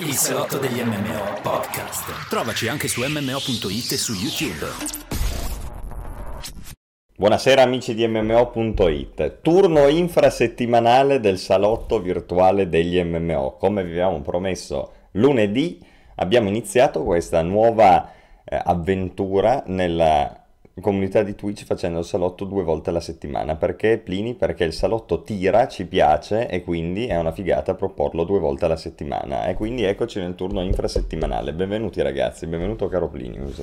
Il Salotto degli MMO Podcast. Trovaci anche su MMO.it e su YouTube. Buonasera amici di MMO.it. Turno infrasettimanale del Salotto virtuale degli MMO. Come vi avevamo promesso lunedì, abbiamo iniziato questa nuova avventura nella comunità di Twitch facendo il salotto 2 volte alla settimana. Perché Plini? Perché il salotto tira, ci piace e quindi è una figata proporlo 2 volte alla settimana. E quindi eccoci nel turno infrasettimanale. Benvenuti ragazzi, benvenuto caro Plinius.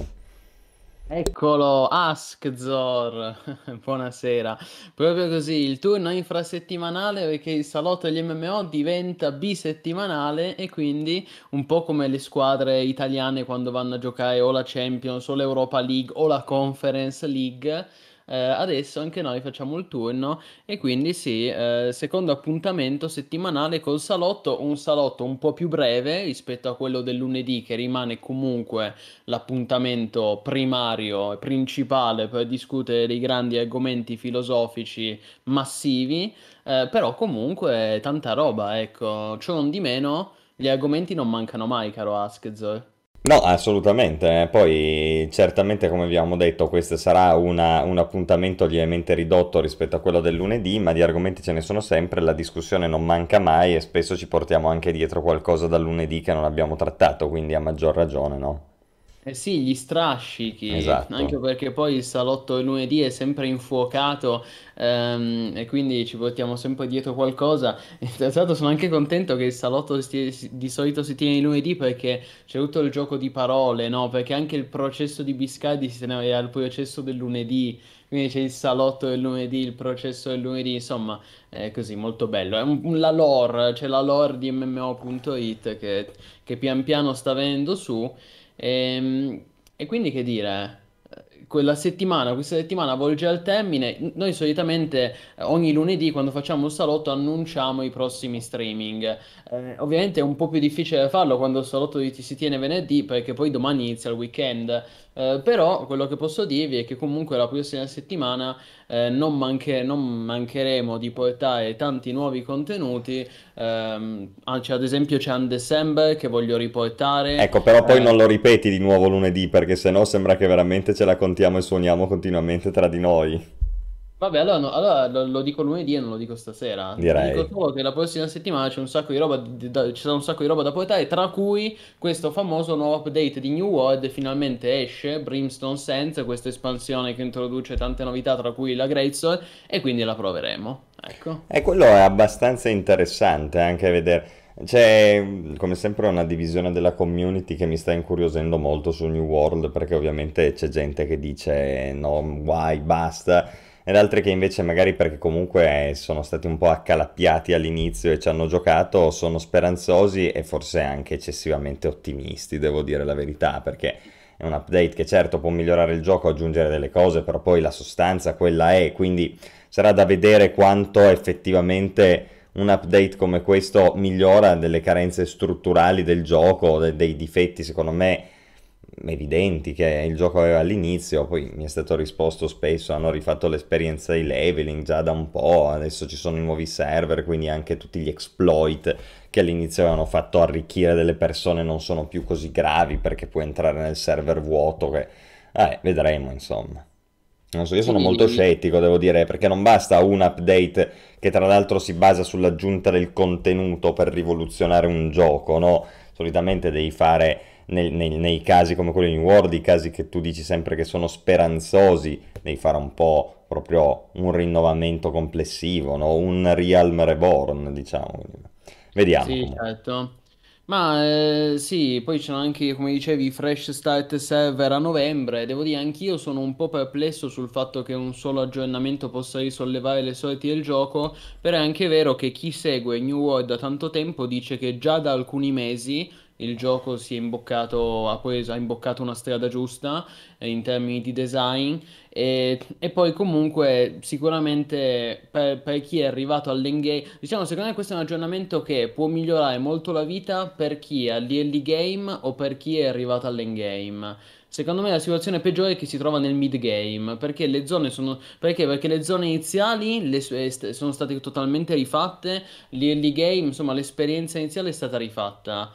Eccolo, Askzor, buonasera. Proprio così, il turno infrasettimanale, perché il salotto degli MMO diventa bisettimanale e quindi un po' come le squadre italiane quando vanno a giocare o la Champions o l'Europa League o la Conference League, adesso anche noi facciamo il turno e quindi sì, secondo appuntamento settimanale col salotto, un salotto un po' più breve rispetto a quello del lunedì che rimane comunque l'appuntamento primario e principale per discutere dei grandi argomenti filosofici massivi, però comunque tanta roba, ecco, ciò non di meno gli argomenti non mancano mai, caro Askzor. No, assolutamente, poi certamente come vi abbiamo detto questo sarà un appuntamento lievemente ridotto rispetto a quello del lunedì, ma di argomenti ce ne sono sempre, la discussione non manca mai e spesso ci portiamo anche dietro qualcosa dal lunedì che non abbiamo trattato, quindi a maggior ragione, no? Eh sì, gli strascichi, esatto. Anche perché poi il salotto del lunedì è sempre infuocato e quindi ci portiamo sempre dietro qualcosa. Tra l'altro sono anche contento che il salotto di solito si tiene il lunedì perché c'è tutto il gioco di parole, no? Perché anche il processo di Biscardi si teneva al processo del lunedì, quindi c'è il salotto del lunedì, il processo del lunedì, insomma è così molto bello, è la lore, c'è la lore di MMO.it che pian piano sta venendo su. E quindi che dire, questa settimana volge al termine. Noi solitamente ogni lunedì quando facciamo il salotto annunciamo i prossimi streaming, ovviamente è un po' più difficile farlo quando il salotto si tiene venerdì perché poi domani inizia il weekend, però quello che posso dirvi è che comunque la prossima settimana non mancheremo di portare tanti nuovi contenuti, cioè, ad esempio c'è un December che voglio riportare. Ecco, però poi non lo ripeti di nuovo lunedì perché sennò sembra che veramente ce la contiamo e suoniamo continuamente tra di noi. Vabbè, allora lo dico lunedì e non lo dico stasera. Direi. Dico solo che la prossima settimana c'è un sacco di roba, ci sarà un sacco di roba da portare, tra cui questo famoso nuovo update di New World, finalmente esce, Brimstone Sands, questa espansione che introduce tante novità, tra cui la Great Sword, e quindi la proveremo, ecco. E quello è abbastanza interessante anche vedere. C'è come sempre una divisione della community che mi sta incuriosendo molto su New World, perché ovviamente c'è gente che dice no, guai, basta, ed altre che invece magari perché comunque sono stati un po' accalappiati all'inizio e ci hanno giocato, sono speranzosi e forse anche eccessivamente ottimisti, devo dire la verità, perché è un update che certo può migliorare il gioco, aggiungere delle cose, però poi la sostanza quella è, quindi sarà da vedere quanto effettivamente un update come questo migliora delle carenze strutturali del gioco, dei difetti secondo me evidenti che il gioco aveva all'inizio. Poi mi è stato risposto spesso, hanno rifatto l'esperienza di leveling già da un po', adesso ci sono i nuovi server, quindi anche tutti gli exploit che all'inizio avevano fatto arricchire delle persone non sono più così gravi perché puoi entrare nel server vuoto che vedremo insomma. Non so, io sono molto scettico, devo dire, perché non basta un update che tra l'altro si basa sull'aggiunta del contenuto per rivoluzionare un gioco, no? Solitamente devi fare, nei casi come quelli di New World, i casi che tu dici sempre che sono speranzosi, devi fare un po' proprio un rinnovamento complessivo, no? Un Realm Reborn, diciamo. Vediamo. Sì, comunque. Certo. Ma sì, poi c'erano anche, come dicevi, i fresh start server a novembre. Devo dire, anch'io sono un po' perplesso sul fatto che un solo aggiornamento possa risollevare le sorti del gioco, però è anche vero che chi segue New World da tanto tempo dice che già da alcuni mesi il gioco ha imboccato una strada giusta in termini di design e poi comunque sicuramente per chi è arrivato all'endgame, diciamo, secondo me questo è un aggiornamento che può migliorare molto la vita per chi è all'early game o per chi è arrivato all'endgame. Secondo me la situazione peggiore è che si trova nel mid game, perché le zone sono perché le zone iniziali sono state totalmente rifatte, gli early game, insomma, l'esperienza iniziale è stata rifatta.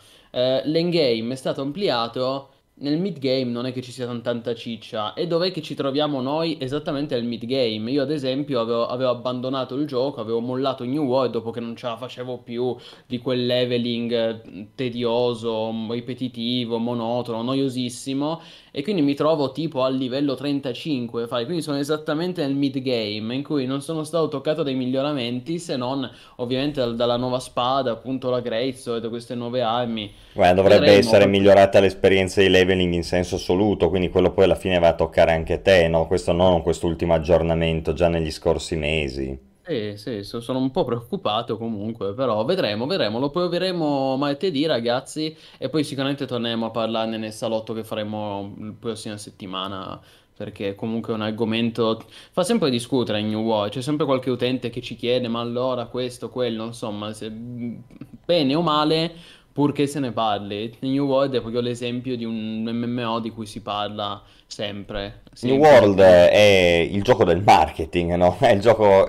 L'endgame è stato ampliato. Nel mid game non è che ci sia tanta ciccia. E dov'è che ci troviamo noi esattamente al mid game? Io ad esempio avevo abbandonato il gioco, avevo mollato New World dopo che non ce la facevo più di quel leveling tedioso, ripetitivo, monotono, noiosissimo. E quindi mi trovo tipo al livello 35, quindi sono esattamente nel mid game, in cui non sono stato toccato dai miglioramenti, se non ovviamente dalla nuova spada, appunto la Great Sword, queste nuove armi. Beh, dovrebbe essere migliorata l'esperienza di leveling in senso assoluto, quindi quello poi alla fine va a toccare anche te, no? Questo non quest'ultimo aggiornamento già negli scorsi mesi. Sì, sono un po' preoccupato comunque, però vedremo, lo proveremo martedì ragazzi e poi sicuramente torneremo a parlarne nel salotto che faremo la prossima settimana, perché comunque è un argomento, fa sempre discutere in New World, c'è sempre qualche utente che ci chiede ma allora questo, quello, insomma, se bene o male, purché se ne parli. New World è proprio l'esempio di un MMO di cui si parla sempre. New World è il gioco del marketing, no? È il gioco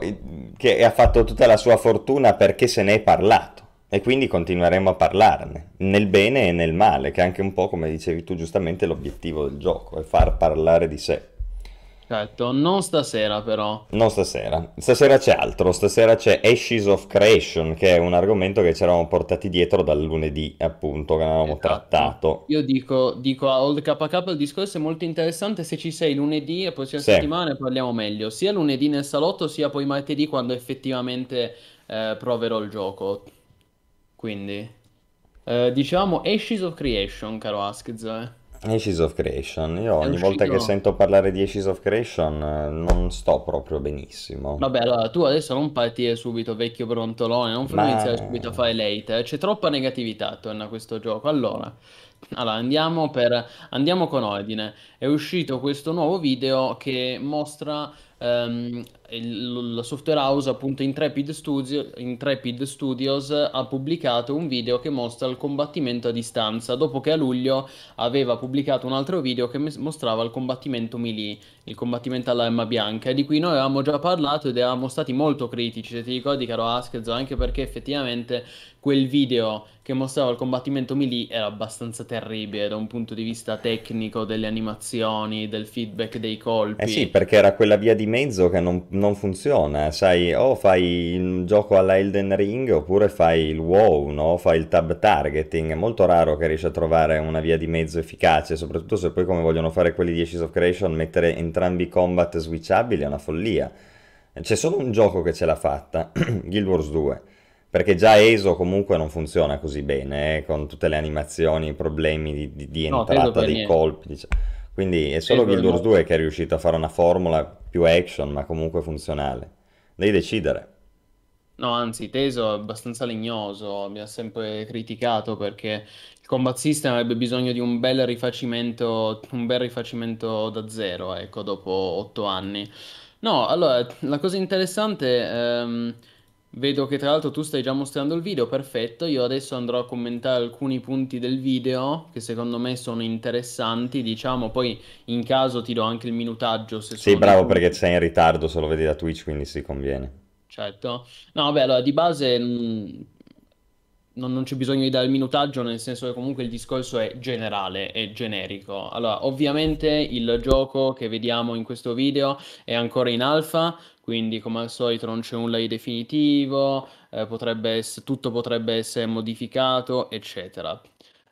che ha fatto tutta la sua fortuna perché se ne è parlato e quindi continueremo a parlarne, nel bene e nel male, che è anche un po', come dicevi tu giustamente, l'obiettivo del gioco, è far parlare di sé. Certo, non stasera però. Non stasera. Stasera c'è altro, stasera c'è Ashes of Creation, che è un argomento che ci eravamo portati dietro dal lunedì, appunto, che avevamo trattato. Io dico a Old KK il discorso è molto interessante, se ci sei lunedì e prossima settimana ne parliamo meglio, sia lunedì nel salotto sia poi martedì quando effettivamente proverò il gioco. Quindi, diciamo Ashes of Creation, caro Askzor. Ashes of Creation, io ogni volta che sento parlare di Ashes of Creation non sto proprio benissimo. Vabbè, allora tu adesso non partire subito vecchio brontolone, non iniziare subito a fare later, c'è troppa negatività attorno a questo gioco. Allora andiamo con ordine. È uscito questo nuovo video che mostra la software house, appunto Intrepid Studios ha pubblicato un video che mostra il combattimento a distanza, dopo che a luglio aveva pubblicato un altro video che mostrava il combattimento melee, il combattimento all'arma bianca, di cui noi avevamo già parlato ed eravamo stati molto critici, se ti ricordi caro Askzor, anche perché effettivamente quel video che mostrava il combattimento melee era abbastanza terribile da un punto di vista tecnico, delle animazioni, del feedback dei colpi. Eh sì, perché era quella via di mezzo che non funziona, sai, o fai il gioco alla Elden Ring oppure fai il WoW, no? Fai il tab targeting, è molto raro che riesci a trovare una via di mezzo efficace, soprattutto se poi, come vogliono fare quelli di Ashes of Creation, mettere entrambi i combat switchabili è una follia. C'è solo un gioco che ce l'ha fatta, Guild Wars 2, perché già ESO comunque non funziona così bene, con tutte le animazioni, i problemi di entrata dei colpi, diciamo. Quindi è solo Guild Wars 2 che è riuscito a fare una formula più action, ma comunque funzionale. Devi decidere. No, anzi, Teso è abbastanza legnoso, mi ha sempre criticato perché il combat system avrebbe bisogno di un bel rifacimento da zero, ecco, dopo 8 anni. No, allora, la cosa interessante... vedo che tra l'altro tu stai già mostrando il video, perfetto, io adesso andrò a commentare alcuni punti del video che secondo me sono interessanti, diciamo, poi in caso ti do anche il minutaggio. Sì, bravo, perché sei in ritardo se lo vedi da Twitch, quindi si conviene. Certo, no vabbè, allora di base non c'è bisogno di dare il minutaggio, nel senso che comunque il discorso è generale, è generico. Allora, ovviamente il gioco che vediamo in questo video è ancora in alfa, quindi come al solito non c'è nulla di definitivo, tutto potrebbe essere modificato, eccetera.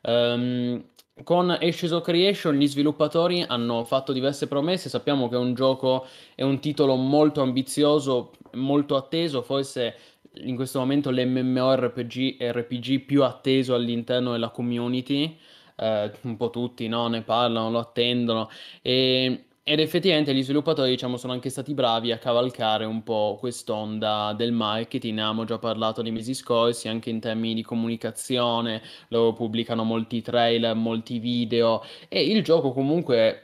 Con Ashes of Creation gli sviluppatori hanno fatto diverse promesse, sappiamo che è un titolo molto ambizioso, molto atteso, forse in questo momento l'MMORPG più atteso all'interno della community, un po' tutti, no? Ne parlano, lo attendono ed effettivamente gli sviluppatori, diciamo, sono anche stati bravi a cavalcare un po' quest'onda del marketing. Ne abbiamo già parlato nei mesi scorsi, anche in termini di comunicazione, loro pubblicano molti trailer, molti video e il gioco comunque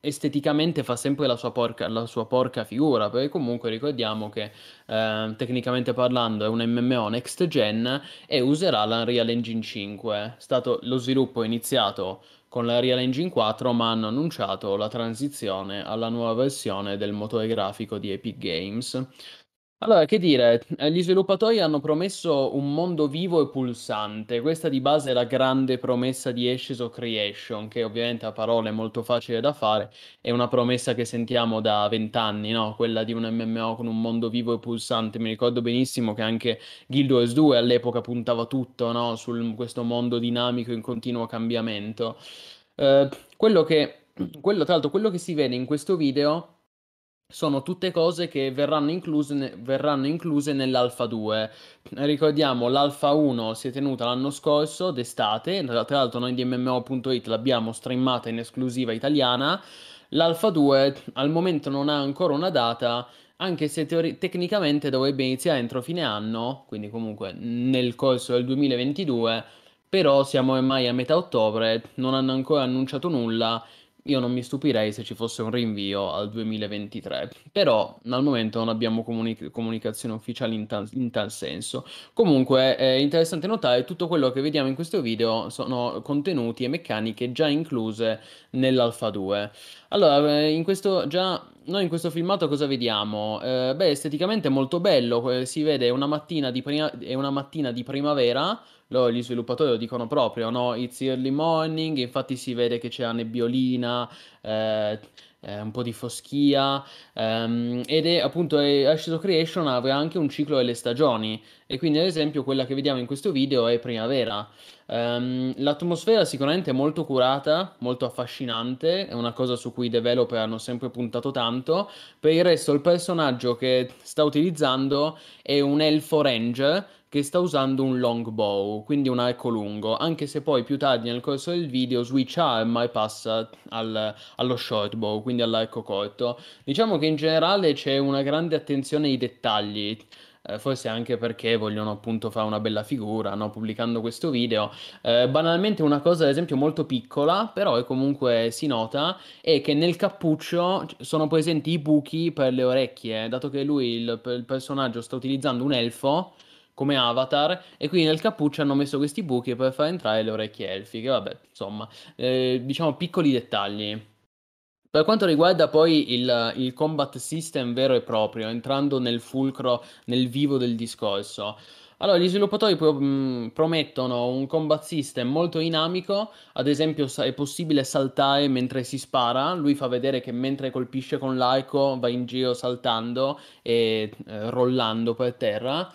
esteticamente fa sempre la sua porca figura, perché comunque ricordiamo che tecnicamente parlando è un MMO next gen e userà l'Unreal Engine 5. Lo sviluppo è iniziato con l'Unreal Engine 4, ma hanno annunciato la transizione alla nuova versione del motore grafico di Epic Games. Allora, che dire, gli sviluppatori hanno promesso un mondo vivo e pulsante. Questa di base è la grande promessa di Ashes of Creation, che ovviamente a parole è molto facile da fare, è una promessa che sentiamo da 20 anni, no? Quella di un MMO con un mondo vivo e pulsante. Mi ricordo benissimo che anche Guild Wars 2 all'epoca puntava tutto, no? Su questo mondo dinamico in continuo cambiamento. Quello che si vede in questo video sono tutte cose che verranno incluse nell'Alpha 2. Ricordiamo, l'Alpha 1 si è tenuta l'anno scorso, d'estate. Tra l'altro noi di MMO.it l'abbiamo streamata in esclusiva italiana. L'Alpha 2 al momento non ha ancora una data, anche se tecnicamente dovrebbe iniziare entro fine anno, quindi comunque nel corso del 2022, però siamo ormai a metà ottobre, non hanno ancora annunciato nulla. Io non mi stupirei se ci fosse un rinvio al 2023, però al momento non abbiamo comunicazione ufficiale in tal senso. Comunque è interessante notare, tutto quello che vediamo in questo video sono contenuti e meccaniche già incluse nell'Alpha 2. Allora, noi in questo filmato cosa vediamo? Beh, esteticamente è molto bello, si vede una mattina di primavera. Gli sviluppatori lo dicono proprio, no? It's early morning, infatti si vede che c'è la nebbiolina, un po' di foschia, ed è appunto Ashes of Creation avrà anche un ciclo delle stagioni, e quindi ad esempio quella che vediamo in questo video è primavera. L'atmosfera sicuramente è molto curata, molto affascinante, è una cosa su cui i developer hanno sempre puntato tanto. Per il resto il personaggio che sta utilizzando è un elfo ranger che sta usando un longbow, quindi un arco lungo, anche se poi più tardi nel corso del video switcha arma e passa allo shortbow, quindi all'arco corto. Diciamo che in generale c'è una grande attenzione ai dettagli, forse anche perché vogliono appunto fare una bella figura, no? Pubblicando questo video. Banalmente una cosa ad esempio molto piccola, però che comunque si nota, è che nel cappuccio sono presenti i buchi per le orecchie, dato che lui, il personaggio, sta utilizzando un elfo come avatar, e quindi nel cappuccio hanno messo questi buchi per far entrare le orecchie elfiche. Vabbè, insomma, diciamo piccoli dettagli. Per quanto riguarda poi il combat system vero e proprio, entrando nel fulcro, nel vivo del discorso, allora gli sviluppatori promettono un combat system molto dinamico. Ad esempio è possibile saltare mentre si spara, lui fa vedere che mentre colpisce con l'arco va in giro saltando e rollando per terra.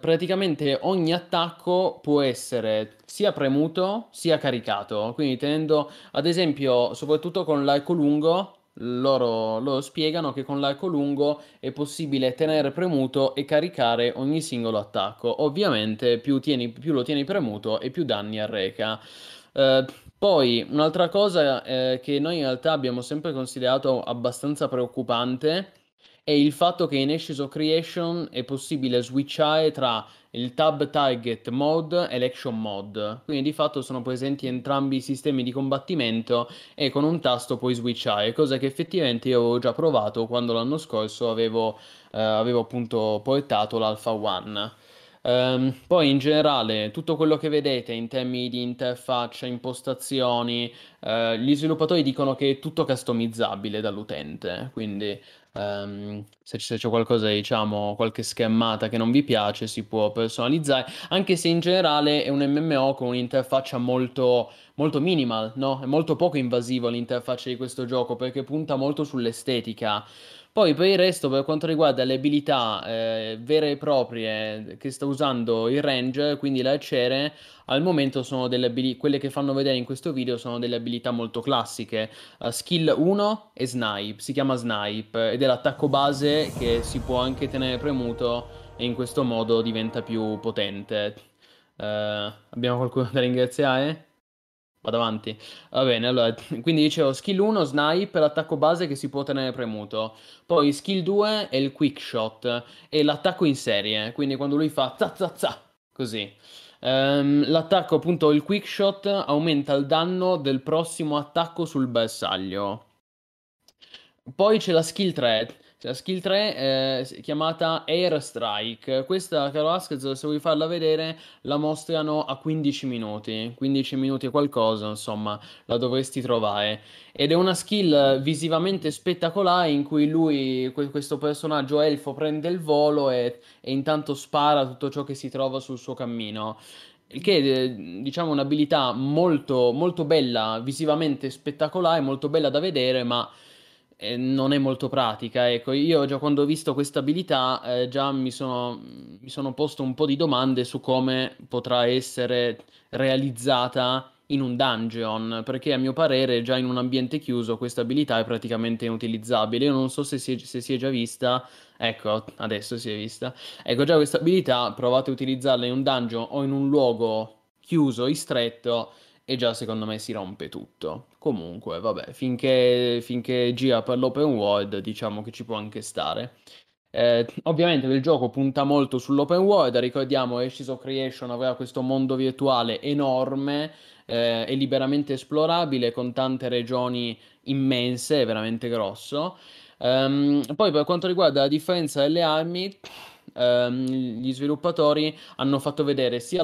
Praticamente ogni attacco può essere sia premuto sia caricato, quindi tenendo ad esempio soprattutto con l'arco lungo, loro spiegano che con l'arco lungo è possibile tenere premuto e caricare ogni singolo attacco. Ovviamente più lo tieni premuto e più danni arreca. Poi un'altra cosa che noi in realtà abbiamo sempre considerato abbastanza preoccupante è il fatto che in Ashes of Creation è possibile switchare tra il Tab Target Mode e l'Action Mode, quindi di fatto sono presenti entrambi i sistemi di combattimento e con un tasto puoi switchare, cosa che effettivamente io avevo già provato quando l'anno scorso avevo appunto portato l'Alpha 1. Poi in generale tutto quello che vedete in termini di interfaccia, impostazioni, gli sviluppatori dicono che è tutto customizzabile dall'utente, quindi se c'è qualcosa, diciamo qualche schermata che non vi piace, si può personalizzare, anche se in generale è un MMO con un'interfaccia molto, molto minimal, no? È molto poco invasivo l'interfaccia di questo gioco perché punta molto sull'estetica. Poi per il resto, per quanto riguarda le abilità vere e proprie che sta usando il ranger, quindi l'arciere, al momento sono quelle che fanno vedere in questo video sono delle abilità molto classiche. Skill 1 e snipe, si chiama snipe, ed è l'attacco base che si può anche tenere premuto e in questo modo diventa più potente. Abbiamo qualcuno da ringraziare? Vado avanti. Va bene, allora, quindi dicevo skill 1, snipe, l'attacco base che si può tenere premuto. Poi skill 2 è il quick shot, è l'attacco in serie, quindi quando lui fa za za za, così. L'attacco, appunto, il quick shot aumenta il danno del prossimo attacco sul bersaglio. Poi c'è la skill 3. La skill 3 chiamata Air Strike. Questa, caro Askzor, se vuoi farla vedere, la mostrano a 15 minuti. 15 minuti e qualcosa, insomma, la dovresti trovare. Ed è una skill visivamente spettacolare in cui lui, questo personaggio elfo, prende il volo e intanto spara tutto ciò che si trova sul suo cammino. Il che, diciamo, è un'abilità molto, molto bella, visivamente spettacolare, molto bella da vedere, ma... non è molto pratica, ecco. Io già quando ho visto questa abilità già mi sono posto un po' di domande su come potrà essere realizzata in un dungeon, perché a mio parere già in un ambiente chiuso questa abilità è praticamente inutilizzabile. Io non so se si è già vista, ecco, adesso si è vista, ecco. Già questa abilità provate a utilizzarla in un dungeon o in un luogo chiuso e stretto e già secondo me si rompe tutto. Comunque, vabbè, finché gira per l'open world, diciamo che ci può anche stare. Ovviamente il gioco punta molto sull'open world, ricordiamo Ashes of Creation aveva questo mondo virtuale enorme e liberamente esplorabile, con tante regioni immense, è veramente grosso. Poi per quanto riguarda la differenza delle armi... gli sviluppatori hanno fatto vedere sia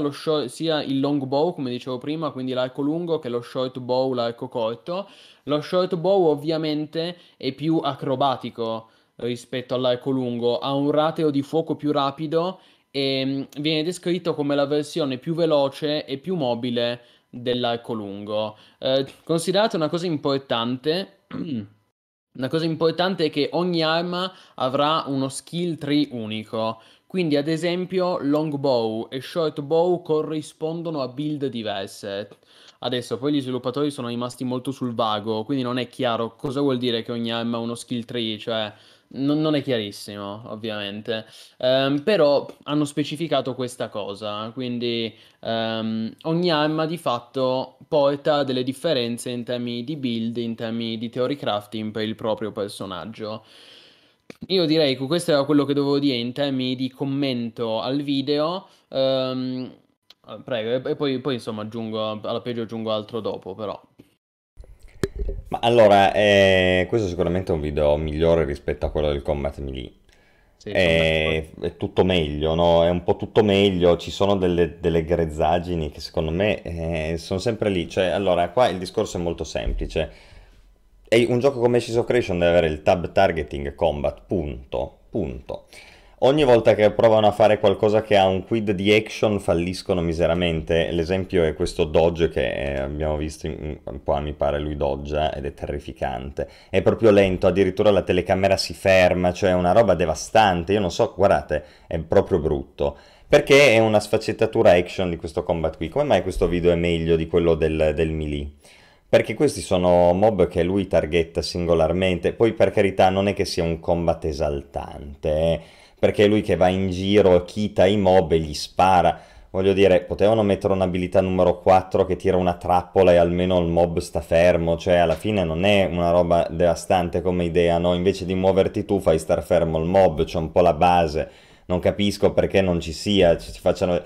il longbow, come dicevo prima, quindi l'arco lungo, che lo short bow, l'arco corto. Lo short bow ovviamente è più acrobatico rispetto all'arco lungo, ha un rateo di fuoco più rapido e viene descritto come la versione più veloce e più mobile dell'arco lungo. Considerate una cosa importante. Una cosa importante è che ogni arma avrà uno skill tree unico, quindi ad esempio longbow e short bow corrispondono a build diverse. Adesso poi gli sviluppatori sono rimasti molto sul vago, quindi non è chiaro cosa vuol dire che ogni arma ha uno skill tree, cioè non è chiarissimo ovviamente, però hanno specificato questa cosa, quindi ogni arma di fatto porta delle differenze in termini di build, in termini di theory crafting per il proprio personaggio. Io direi che questo era quello che dovevo dire in termini di commento al video, prego, e poi insomma aggiungo, alla peggio aggiungo altro dopo però. Ma allora, questo sicuramente è un video migliore rispetto a quello del combat melee. Sì, è tutto meglio, no? È un po' tutto meglio, ci sono delle grezzaggini che secondo me sono sempre lì. Cioè, allora, qua il discorso è molto semplice. E un gioco come Ashes of Creation deve avere il tab targeting combat, punto. Ogni volta che provano a fare qualcosa che ha un quid di action falliscono miseramente. L'esempio è questo dodge che abbiamo visto qua, mi pare lui dodgea ed è terrificante. È proprio lento, addirittura la telecamera si ferma, cioè è una roba devastante. Io non so, guardate, è proprio brutto. Perché è una sfaccettatura action di questo combat qui. Come mai questo video è meglio di quello del melee? Perché questi sono mob che lui targetta singolarmente. Poi per carità non è che sia un combat esaltante, perché è lui che va in giro, chita i mob e gli spara. Voglio dire, potevano mettere un'abilità numero 4 che tira una trappola e almeno il mob sta fermo, cioè alla fine non è una roba devastante come idea, no? Invece di muoverti tu fai star fermo il mob, c'è un po' la base, non capisco perché non ci sia, ci facciano...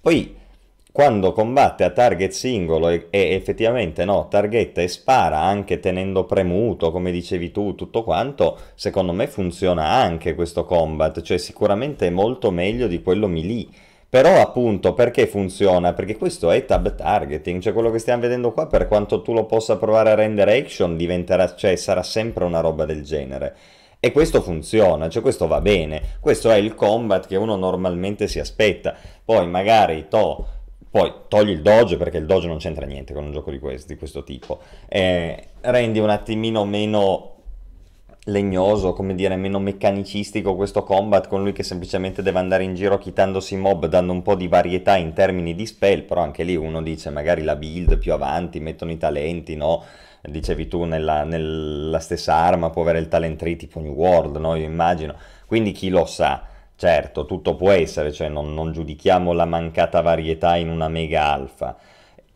Poi, quando combatte a target singolo e effettivamente no, targetta e spara anche tenendo premuto, come dicevi tu, tutto quanto, secondo me funziona anche questo combat, cioè sicuramente è molto meglio di quello melee. Però appunto perché funziona? Perché questo è tab targeting, cioè quello che stiamo vedendo qua, per quanto tu lo possa provare a rendere action, diventerà, cioè sarà sempre una roba del genere. E questo funziona, cioè questo va bene, questo è il combat che uno normalmente si aspetta. Poi magari Poi togli il doge, perché il doge non c'entra niente con un gioco di questo tipo. Rendi un attimino meno legnoso, come dire, meno meccanicistico questo combat, con lui che semplicemente deve andare in giro chitandosi mob, dando un po' di varietà in termini di spell. Però anche lì uno dice magari la build più avanti, mettono i talenti, no? Dicevi tu, nella stessa arma può avere il talent tree tipo New World, no? Io immagino. Quindi chi lo sa. Certo, tutto può essere, cioè non giudichiamo la mancata varietà in una mega alfa.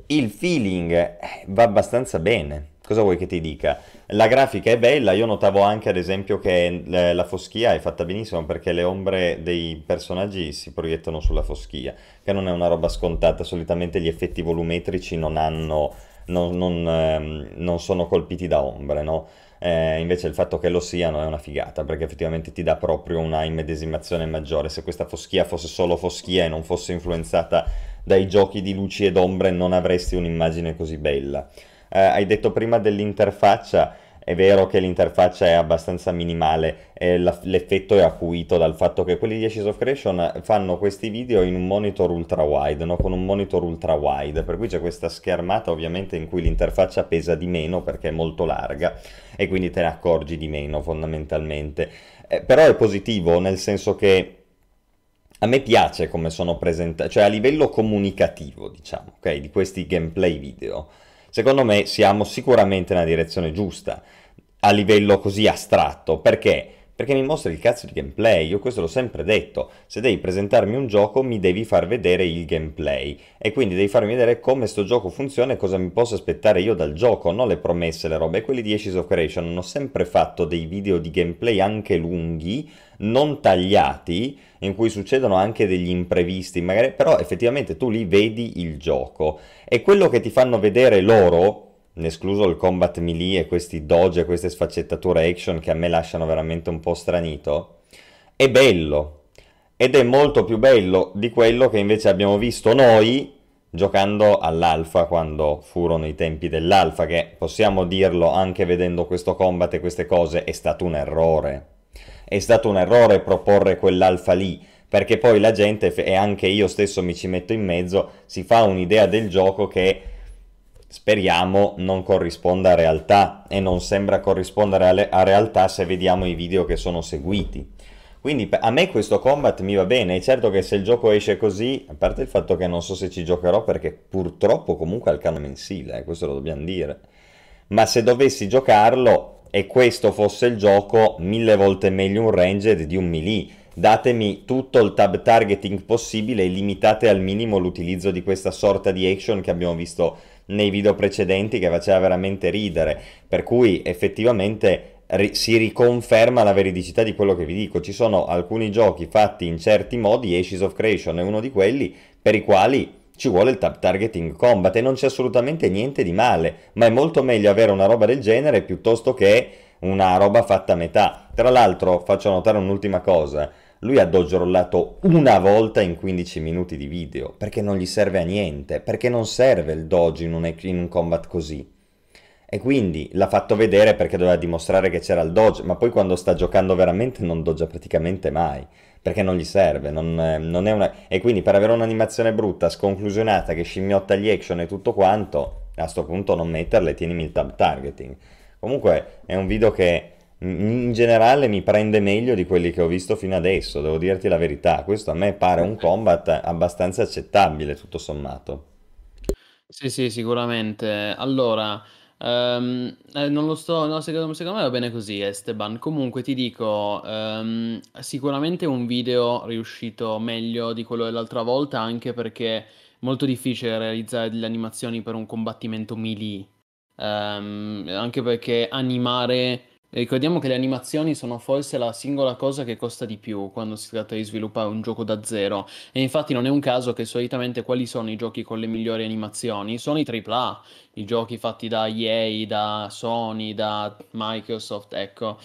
Il feeling va abbastanza bene, Cosa vuoi che ti dica? La grafica è bella, io notavo anche ad esempio che la foschia è fatta benissimo perché le ombre dei personaggi si proiettano sulla foschia, che non è una roba scontata, solitamente gli effetti volumetrici non sono colpiti da ombre, no? Invece il fatto che lo siano è una figata, perché effettivamente ti dà proprio una immedesimazione maggiore. Se questa foschia fosse solo foschia e non fosse influenzata dai giochi di luci ed ombre non avresti un'immagine così bella. Hai detto prima dell'interfaccia, è vero che l'interfaccia è abbastanza minimale, l'effetto è acuito dal fatto che quelli di Ashes of Creation fanno questi video in un monitor ultra wide, no? Con un monitor ultra wide, per cui c'è questa schermata ovviamente in cui l'interfaccia pesa di meno perché è molto larga e quindi te ne accorgi di meno fondamentalmente, però è positivo nel senso che a me piace come sono presentati, cioè a livello comunicativo diciamo, ok, di questi gameplay video. Secondo me siamo sicuramente nella direzione giusta, a livello così astratto, perché? Perché mi mostri il cazzo di gameplay, io questo l'ho sempre detto, se devi presentarmi un gioco mi devi far vedere il gameplay, e quindi devi farmi vedere come sto gioco funziona e cosa mi posso aspettare io dal gioco, non le promesse, le robe. E quelli di Ashes of Creation hanno sempre fatto dei video di gameplay anche lunghi, non tagliati, in cui succedono anche degli imprevisti, magari, però effettivamente tu li vedi il gioco, e quello che ti fanno vedere loro, escluso il combat melee e questi dodge e queste sfaccettature action che a me lasciano veramente un po' stranito, è bello, ed è molto più bello di quello che invece abbiamo visto noi giocando all'alfa, quando furono i tempi dell'alfa, che possiamo dirlo anche vedendo questo combat e queste cose, è stato un errore, è stato un errore proporre quell'alfa lì, perché poi la gente, e anche io stesso mi ci metto in mezzo, si fa un'idea del gioco che speriamo non corrisponda a realtà, e non sembra corrispondere a realtà se vediamo i video che sono seguiti. Quindi a me questo combat mi va bene, è certo che se il gioco esce così, a parte il fatto che non so se ci giocherò perché purtroppo comunque ha il canone mensile, questo lo dobbiamo dire, ma se dovessi giocarlo e questo fosse il gioco, 1000 volte meglio un ranged di un melee. Datemi tutto il tab targeting possibile e limitate al minimo l'utilizzo di questa sorta di action che abbiamo visto nei video precedenti, che faceva veramente ridere, per cui effettivamente si riconferma la veridicità di quello che vi dico. Ci sono alcuni giochi fatti in certi modi, Ashes of Creation è uno di quelli per i quali ci vuole il tab targeting combat, e non c'è assolutamente niente di male, ma è molto meglio avere una roba del genere piuttosto che una roba fatta a metà. Tra l'altro faccio notare un'ultima cosa, lui ha dodge rollato una volta in 15 minuti di video, perché non gli serve a niente, perché non serve il dodge in un combat così, e quindi l'ha fatto vedere perché doveva dimostrare che c'era il dodge, ma poi quando sta giocando veramente non dodge praticamente mai, perché non gli serve, non è una... E quindi per avere un'animazione brutta, sconclusionata, che scimmiotta gli action e tutto quanto, a sto punto non metterle, tienimi il tab targeting. Comunque è un video che in generale mi prende meglio di quelli che ho visto fino adesso, devo dirti la verità. Questo a me pare un combat abbastanza accettabile tutto sommato. Sì sì, sicuramente. Allora non lo sto, no, secondo me va bene così, Esteban. Comunque ti dico, sicuramente un video riuscito meglio di quello dell'altra volta, anche perché è molto difficile realizzare delle animazioni per un combattimento melee, anche perché animare, ricordiamo che le animazioni sono forse la singola cosa che costa di più quando si tratta di sviluppare un gioco da zero, e infatti non è un caso che solitamente quali sono i giochi con le migliori animazioni? Sono i AAA, i giochi fatti da EA, da Sony, da Microsoft, ecco.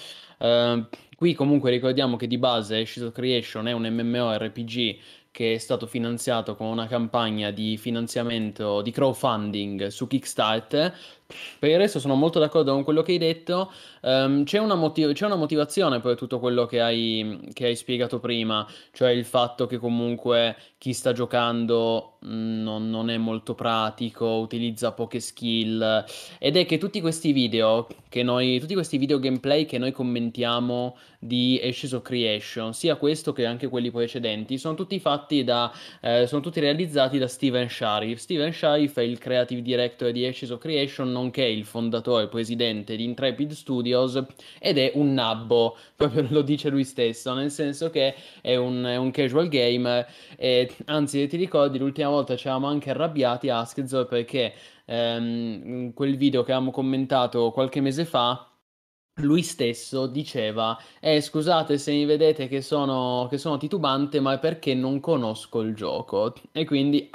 Qui comunque ricordiamo che di base Ashes of Creation è un MMORPG che è stato finanziato con una campagna di finanziamento, di crowdfunding su Kickstarter. Per il resto sono molto d'accordo con quello che hai detto, c'è una motivazione per tutto quello che hai spiegato prima, cioè il fatto che comunque chi sta giocando non è molto pratico, utilizza poche skill, ed è che tutti questi video gameplay che noi commentiamo di Ashes of Creation, sia questo che anche quelli precedenti, sono tutti realizzati da Steven Sharif. Steven Sharif è il creative director di Ashes of Creation, nonché il fondatore e presidente di Intrepid Studios, ed è un nabbo, proprio lo dice lui stesso, nel senso che è un casual game. Anzi, ti ricordi l'ultima volta ci eravamo anche arrabbiati a Askzor perché quel video che avevamo commentato qualche mese fa, lui stesso diceva scusate se mi vedete che sono titubante, ma è perché non conosco il gioco. E quindi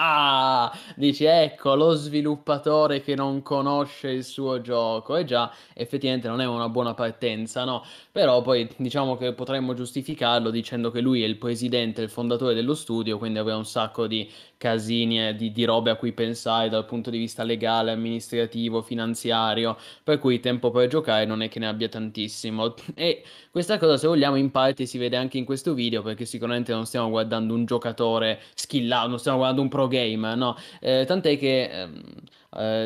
dici ecco lo sviluppatore che non conosce il suo gioco. E già effettivamente non è una buona partenza, no? Però poi diciamo che potremmo giustificarlo dicendo che lui è il presidente, il fondatore dello studio, quindi aveva un sacco di casini di robe a cui pensare dal punto di vista legale, amministrativo, finanziario, per cui tempo per giocare non è che ne abbia tantissimo. E questa cosa, se vogliamo, in parte si vede anche in questo video, perché sicuramente non stiamo guardando un giocatore skillato, non stiamo guardando un pro game, no? Tant'è che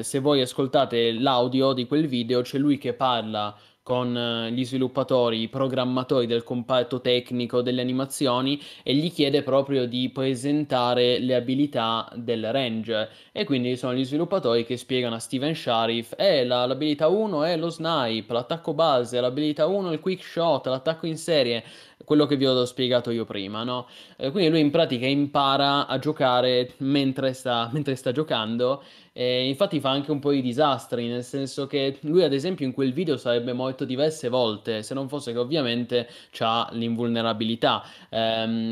se voi ascoltate l'audio di quel video c'è lui che parla con gli sviluppatori, i programmatori del comparto tecnico delle animazioni, e gli chiede proprio di presentare le abilità del ranger. E quindi sono gli sviluppatori che spiegano a Steven Sharif l'abilità 1 è lo snipe, l'attacco base, l'abilità 1 è il quick shot, l'attacco in serie, quello che vi ho spiegato io prima, no? Quindi lui in pratica impara a giocare mentre sta giocando. Infatti fa anche un po' di disastri, nel senso che lui ad esempio in quel video sarebbe morto diverse volte, se non fosse che ovviamente c'ha l'invulnerabilità.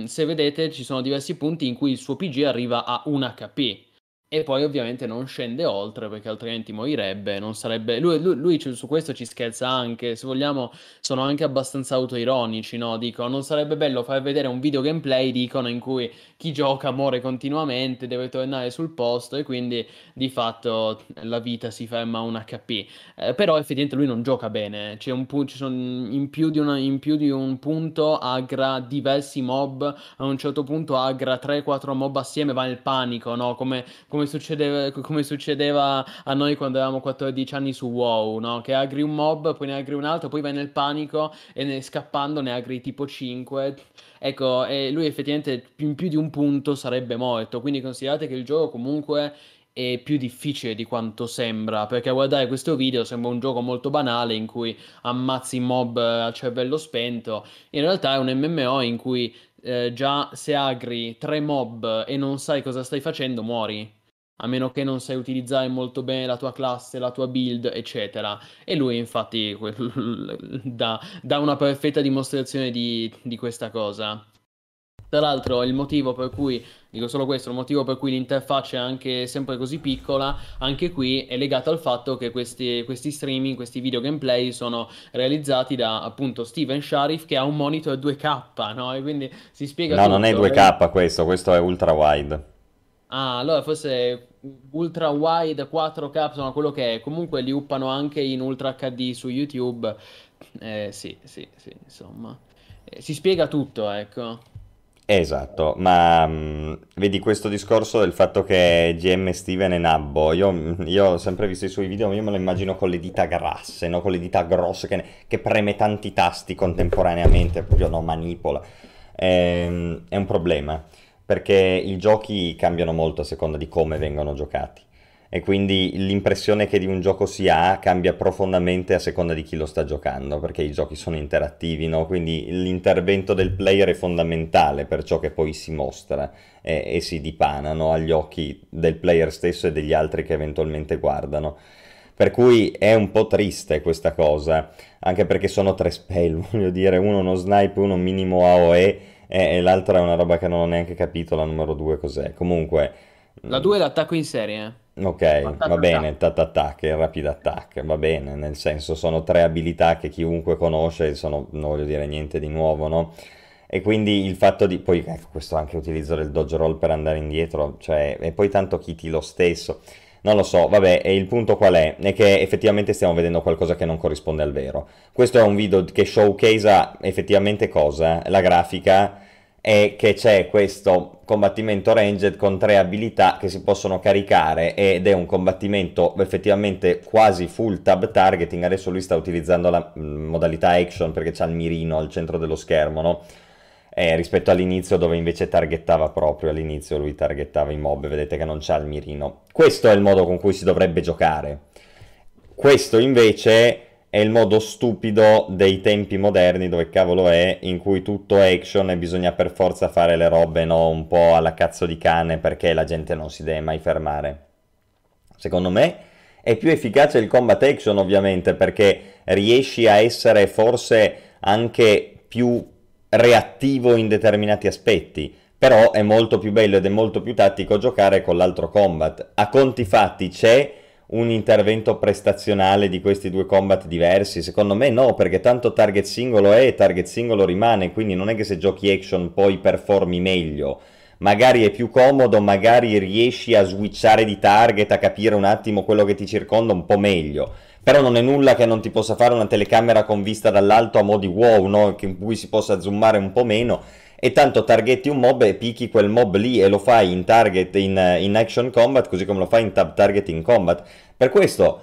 Se vedete ci sono diversi punti in cui il suo PG arriva a 1 HP e poi ovviamente non scende oltre, perché altrimenti morirebbe, non sarebbe... Lui su questo ci scherza anche, se vogliamo sono anche abbastanza autoironici, no? Dico, non sarebbe bello far vedere un video gameplay, dicono, in cui chi gioca muore continuamente, deve tornare sul posto e quindi di fatto la vita si ferma a 1 HP. Però effettivamente lui non gioca bene, c'è un ci sono in più di un punto aggra diversi mob, a un certo punto aggra 3-4 mob assieme, va nel panico, no? Come succedeva a noi quando avevamo 14 anni su WoW, no? Che agri un mob, poi ne agri un altro, poi vai nel panico e scappando ne agri tipo 5. Ecco, e lui effettivamente in più di un punto sarebbe morto, quindi considerate che il gioco comunque è più difficile di quanto sembra, perché a guardare questo video sembra un gioco molto banale in cui ammazzi mob a cervello spento. In realtà è un MMO in cui già se agri 3 mob e non sai cosa stai facendo muori, a meno che non sai utilizzare molto bene la tua classe, la tua build, eccetera. E lui infatti dà una perfetta dimostrazione di questa cosa. Tra l'altro il motivo per cui, dico solo questo, il motivo per cui l'interfaccia è anche sempre così piccola, anche qui è legato al fatto che questi streaming, questi video gameplay sono realizzati da appunto Steven Sharif, che ha un monitor 2K, no? E quindi si spiega... No, non è 2K questo è ultra wide. Ah, allora forse ultra wide 4K, sono quello che è. Comunque li uppano anche in ultra HD su YouTube. Sì, insomma. Si spiega tutto, ecco. Esatto, ma vedi questo discorso del fatto che GM Steven è nabbo. Io ho sempre visto i suoi video, io me lo immagino con le dita grasse, no? Con le dita grosse che preme tanti tasti contemporaneamente, proprio no, manipola. È un problema, perché i giochi cambiano molto a seconda di come vengono giocati e quindi l'impressione che di un gioco si ha cambia profondamente a seconda di chi lo sta giocando, perché i giochi sono interattivi, no? Quindi l'intervento del player è fondamentale per ciò che poi si mostra e si dipanano agli occhi del player stesso e degli altri che eventualmente guardano. Per cui è un po' triste questa cosa, anche perché sono 3 spell, voglio dire, uno uno snipe, uno minimo AOE, e l'altra è una roba che non ho neanche capito, la numero 2 cos'è. Comunque la 2 è l'attacco in serie, ok, va bene, che rapid attack, va bene, nel senso sono 3 abilità che chiunque conosce, non voglio dire niente di nuovo, no? E quindi il fatto di poi, ecco, questo anche utilizzo del dodge roll per andare indietro, cioè, e poi tanto Kitty lo stesso, non lo so, vabbè. E il punto qual è? È che effettivamente stiamo vedendo qualcosa che non corrisponde al vero. Questo è un video che showcasea effettivamente cosa? La grafica, è che c'è questo combattimento ranged con 3 abilità che si possono caricare ed è un combattimento effettivamente quasi full tab targeting. Adesso lui sta utilizzando la modalità action perché c'ha il mirino al centro dello schermo, no? Rispetto all'inizio, dove invece targettava proprio, all'inizio lui targettava i mob, vedete che non c'ha il mirino. Questo è il modo con cui si dovrebbe giocare. Questo invece è il modo stupido dei tempi moderni, dove cavolo è, in cui tutto è action e bisogna per forza fare le robe, no, un po' alla cazzo di cane, perché la gente non si deve mai fermare. Secondo me è più efficace il combat action, ovviamente, perché riesci a essere forse anche più reattivo in determinati aspetti, però è molto più bello ed è molto più tattico giocare con l'altro combat. A conti fatti c'è un intervento prestazionale di questi due combat diversi? Secondo me no, perché tanto target singolo è e target singolo rimane, quindi non è che se giochi action poi performi meglio. Magari è più comodo, magari riesci a switchare di target, a capire un attimo quello che ti circonda un po' meglio. Però non è nulla che non ti possa fare una telecamera con vista dall'alto a mo' di wow, no? In cui si possa zoomare un po' meno. E tanto targetti un mob e picchi quel mob lì, e lo fai in target in action combat, così come lo fai in tab target in combat. Per questo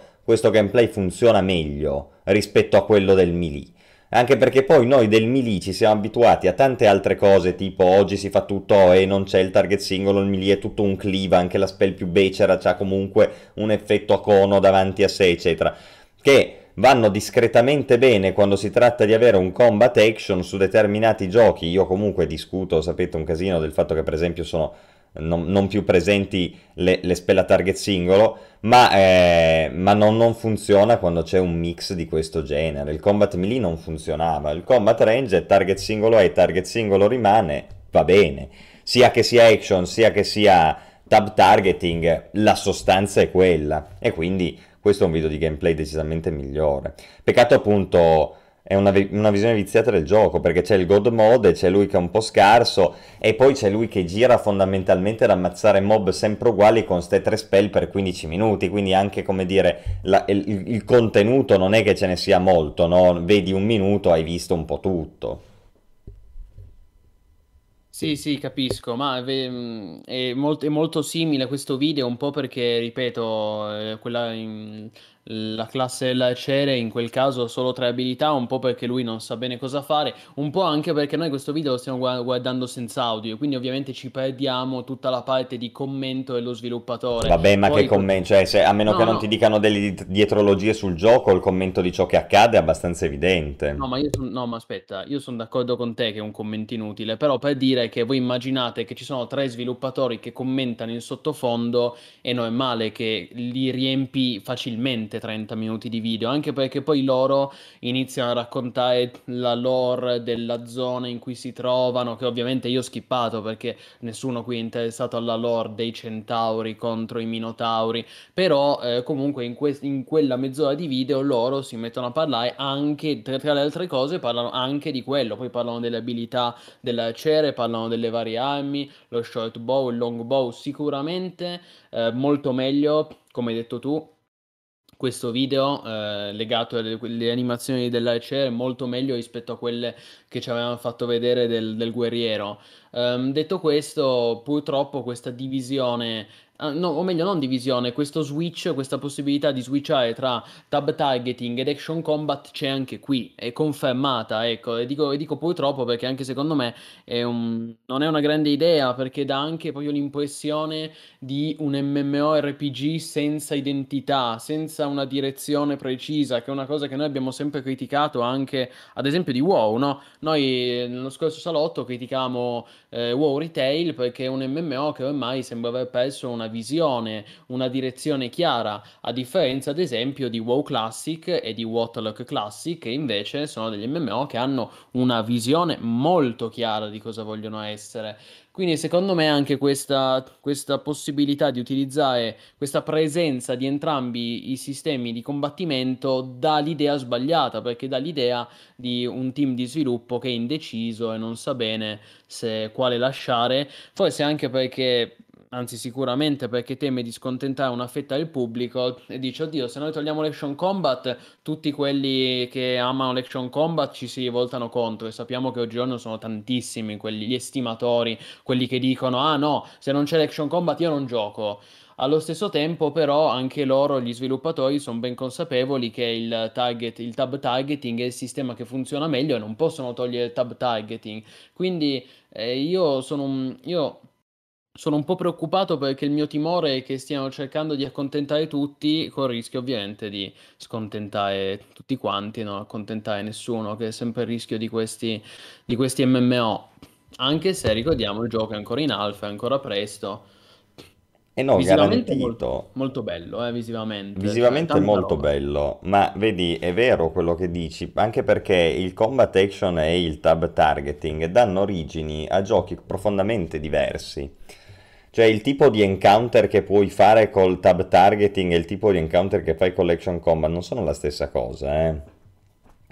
gameplay funziona meglio rispetto a quello del melee. Anche perché poi noi del melee ci siamo abituati a tante altre cose, tipo oggi si fa tutto e non c'è il target singolo, il melee è tutto un cleave, anche la spell più becera c'ha comunque un effetto a cono davanti a sé, eccetera, che vanno discretamente bene quando si tratta di avere un combat action su determinati giochi. Io comunque discuto, sapete, un casino del fatto che per esempio sono non più presenti le spell a target singolo, ma non funziona quando c'è un mix di questo genere. Il combat melee non funzionava, il combat range è target singolo e target singolo rimane, va bene, sia che sia action sia che sia tab targeting, la sostanza è quella, e quindi questo è un video di gameplay decisamente migliore. Peccato appunto, è una visione viziata del gioco, perché c'è il God Mode e c'è lui che è un po' scarso, e poi c'è lui che gira fondamentalmente ad ammazzare mob sempre uguali con ste tre spell per 15 minuti, quindi anche, come dire, il contenuto non è che ce ne sia molto, no? Vedi un minuto, hai visto un po' tutto. Sì, capisco, ma è molto simile a questo video, un po' perché, ripeto, la classe della Cere in quel caso ha solo tre abilità, un po' perché lui non sa bene cosa fare, un po' anche perché noi questo video lo stiamo guardando senza audio, quindi ovviamente ci perdiamo tutta la parte di commento dello sviluppatore. Vabbè, ma poi che commento, cioè, a meno che non ti dicano delle dietrologie sul gioco, il commento di ciò che accade è abbastanza evidente. No, ma aspetta, io sono d'accordo con te che è un commento inutile, però per dire che voi immaginate che ci sono tre sviluppatori che commentano in sottofondo, e non è male che li riempi facilmente 30 minuti di video, anche perché poi loro iniziano a raccontare la lore della zona in cui si trovano, che ovviamente io ho skippato perché nessuno qui è interessato alla lore dei centauri contro i minotauri, però comunque in quella mezz'ora di video loro si mettono a parlare anche, tra le altre cose parlano anche di quello, poi parlano delle abilità dell'arciere, parlano delle varie armi, lo short bow, il long bow, sicuramente molto meglio, come hai detto tu, questo video legato alle animazioni dell'arciere è molto meglio rispetto a quelle che ci avevano fatto vedere del guerriero. Detto questo, purtroppo questa divisione, no, o meglio non divisione, questo switch, questa possibilità di switchare tra tab targeting ed action combat c'è anche qui, è confermata, ecco, e dico purtroppo perché anche secondo me non è una grande idea, perché dà anche proprio l'impressione di un MMORPG senza identità, senza una direzione precisa, che è una cosa che noi abbiamo sempre criticato anche ad esempio di WoW, no? Noi nello scorso salotto criticavamo WoW Retail perché è un MMO che ormai sembra aver perso una visione, una direzione chiara, a differenza ad esempio di WoW Classic e di Warlock Classic, che invece sono degli MMO che hanno una visione molto chiara di cosa vogliono essere. Quindi secondo me anche questa possibilità di utilizzare questa presenza di entrambi i sistemi di combattimento dà l'idea sbagliata, perché dà l'idea di un team di sviluppo che è indeciso e non sa bene se quale lasciare, forse anche perché, anzi sicuramente perché, teme di scontentare una fetta del pubblico e dice oddio, se noi togliamo l'action combat tutti quelli che amano l'action combat ci si rivoltano contro, e sappiamo che oggigiorno sono tantissimi gli estimatori, quelli che dicono ah no, se non c'è l'action combat io non gioco. Allo stesso tempo però anche loro, gli sviluppatori, sono ben consapevoli che il tab targeting è il sistema che funziona meglio e non possono togliere il tab targeting, quindi io Sono un po' preoccupato perché il mio timore è che stiano cercando di accontentare tutti, con il rischio ovviamente di scontentare tutti quanti e non accontentare nessuno, che è sempre il rischio di questi MMO. Anche se, ricordiamo, il gioco è ancora in alfa, è ancora presto. E no, visivamente garantito. Molto bello, visivamente. Visivamente è molto bello, ma vedi, è vero quello che dici, anche perché il combat action e il tab targeting danno origini a giochi profondamente diversi. Cioè il tipo di encounter che puoi fare col tab targeting e il tipo di encounter che fai con l'action combat non sono la stessa cosa, eh.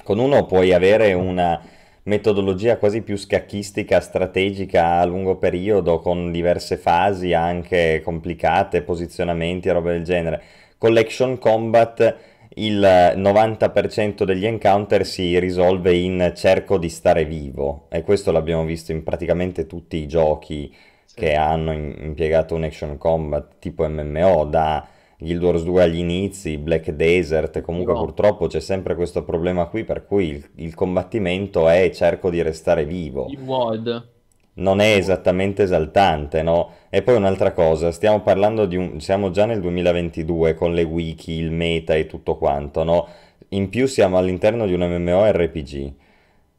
Con uno puoi avere una metodologia quasi più scacchistica, strategica a lungo periodo, con diverse fasi anche complicate, posizionamenti e roba del genere. Con l'action combat il 90% degli encounter si risolve in cerco di stare vivo, e questo l'abbiamo visto in praticamente tutti i giochi che hanno impiegato un action combat tipo MMO, da Guild Wars 2 agli inizi, Black Desert, comunque no. Purtroppo c'è sempre questo problema qui, per cui il combattimento è cerco di restare vivo. New World. Non è esattamente esaltante, no? E poi un'altra cosa, stiamo parlando di siamo già nel 2022 con le wiki, il meta e tutto quanto, no? In più siamo all'interno di un MMORPG.